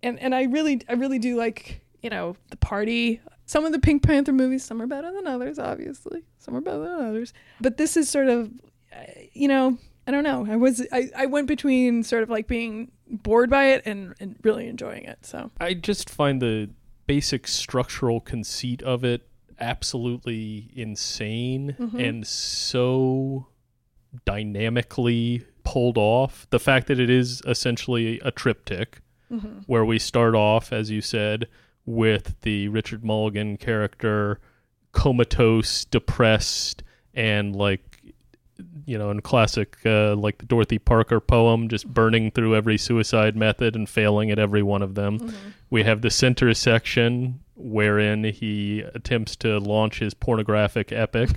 and and I really I really do like, you know, the party. Some of the Pink Panther movies, some are better than others, obviously. Some are better than others. But this is sort of, you know. I don't know. I was I, I went between sort of like being bored by it and, and really enjoying it. So I just find the basic structural conceit of it absolutely insane, mm-hmm. and so dynamically pulled off. The fact that it is essentially a triptych, mm-hmm. where we start off, as you said, with the Richard Mulligan character comatose, depressed, and like, you know, in classic, uh, like the Dorothy Parker poem, just burning through every suicide method and failing at every one of them. Mm-hmm. We have the center section wherein he attempts to launch his pornographic epic,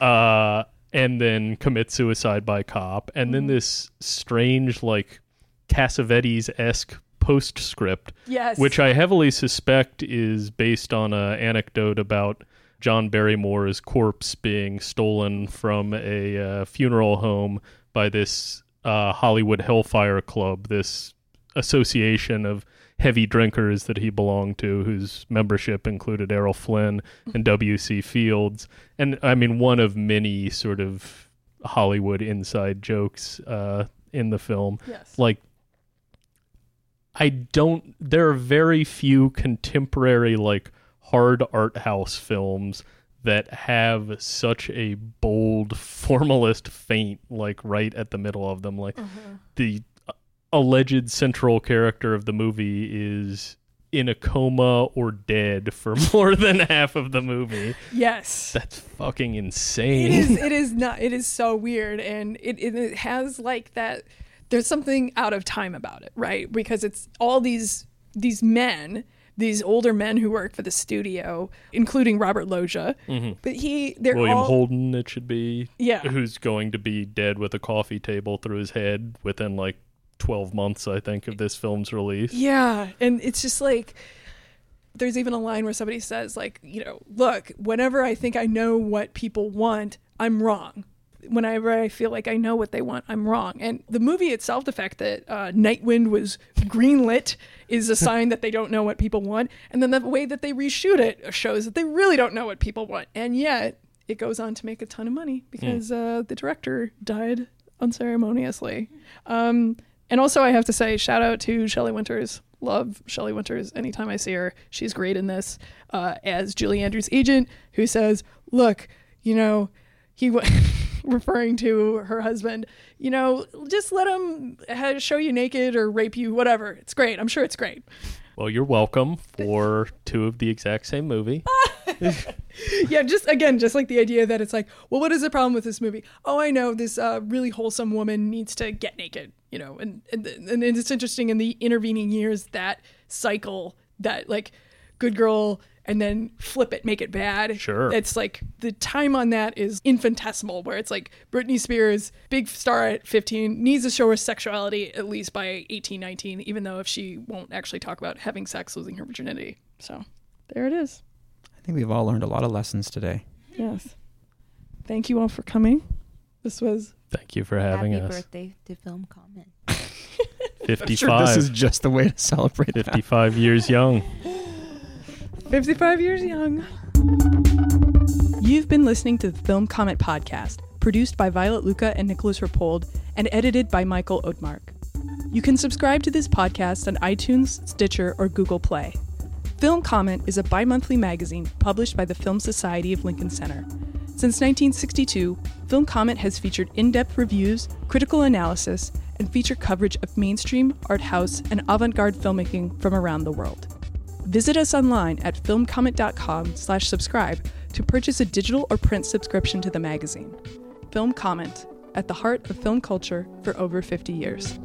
uh, and then commit suicide by cop. And mm-hmm. then this strange, like Cassavetes-esque postscript, yes. which I heavily suspect is based on an anecdote about John Barrymore's corpse being stolen from a uh, funeral home by this uh, Hollywood Hellfire Club, this association of heavy drinkers that he belonged to, whose membership included Errol Flynn and W C Fields. And I mean, one of many sort of Hollywood inside jokes uh, in the film. Yes. Like, I don't, there are very few contemporary, like, hard art house films that have such a bold formalist feint, like right at the middle of them. Like mm-hmm. the alleged central character of the movie is in a coma or dead for more than half of the movie. Yes, that's fucking insane. It is. It is not. It is so weird, and it it has like that. There's something out of time about it, right? Because it's all these these men. These older men who work for the studio, including Robert Loggia, mm-hmm. but he, they're William all, Holden, it should be, yeah, who's going to be dead with a coffee table through his head within like twelve months, I think, of this film's release. Yeah, and it's just like there's even a line where somebody says, like, you know, look, whenever I think I know what people want, I'm wrong. Whenever I feel like I know what they want, I'm wrong. And the movie itself, the fact that uh, Nightwind was greenlit is a sign that they don't know what people want. And then the way that they reshoot it shows that they really don't know what people want. And yet it goes on to make a ton of money because mm. uh, the director died unceremoniously. Um, and also I have to say, shout out to Shelley Winters. Love Shelley Winters. Anytime I see her, she's great in this uh, as Julie Andrews' agent, who says, look, you know, he w- referring to her husband, you know, just let him ha- show you naked or rape you, whatever. It's great. I'm sure it's great. Well, you're welcome for two of the exact same movie. Yeah, just again, just like the idea that it's like, well, what is the problem with this movie? Oh, I know this uh, really wholesome woman needs to get naked, you know, and, and and it's interesting in the intervening years, that cycle, that like good girl and then flip it, make it bad. Sure. It's like the time on that is infinitesimal, where it's like Britney Spears, big star at fifteen, needs to show her sexuality at least by eighteen, nineteen, even though if she won't actually talk about having sex, losing her virginity. So there it is. I think we've all learned a lot of lessons today. Yes. Thank you all for coming. This was... Thank you for having happy us. Happy birthday to Film Comment. fifty-five. I'm sure this is just the way to celebrate fifty-five that. Years young. fifty-five years young. You've been listening to the Film Comment Podcast, produced by Violet Lucca and Nicholas Rapold, and edited by Michael Odemark. You can subscribe to this podcast on iTunes, Stitcher, or Google Play. Film Comment is a bi-monthly magazine published by the Film Society of Lincoln Center. Since nineteen sixty-two, Film Comment has featured in-depth reviews, critical analysis, and feature coverage of mainstream, art house, and avant-garde filmmaking from around the world. Visit us online at film comment dot com slash subscribe to purchase a digital or print subscription to the magazine. Film Comment, at the heart of film culture for over fifty years.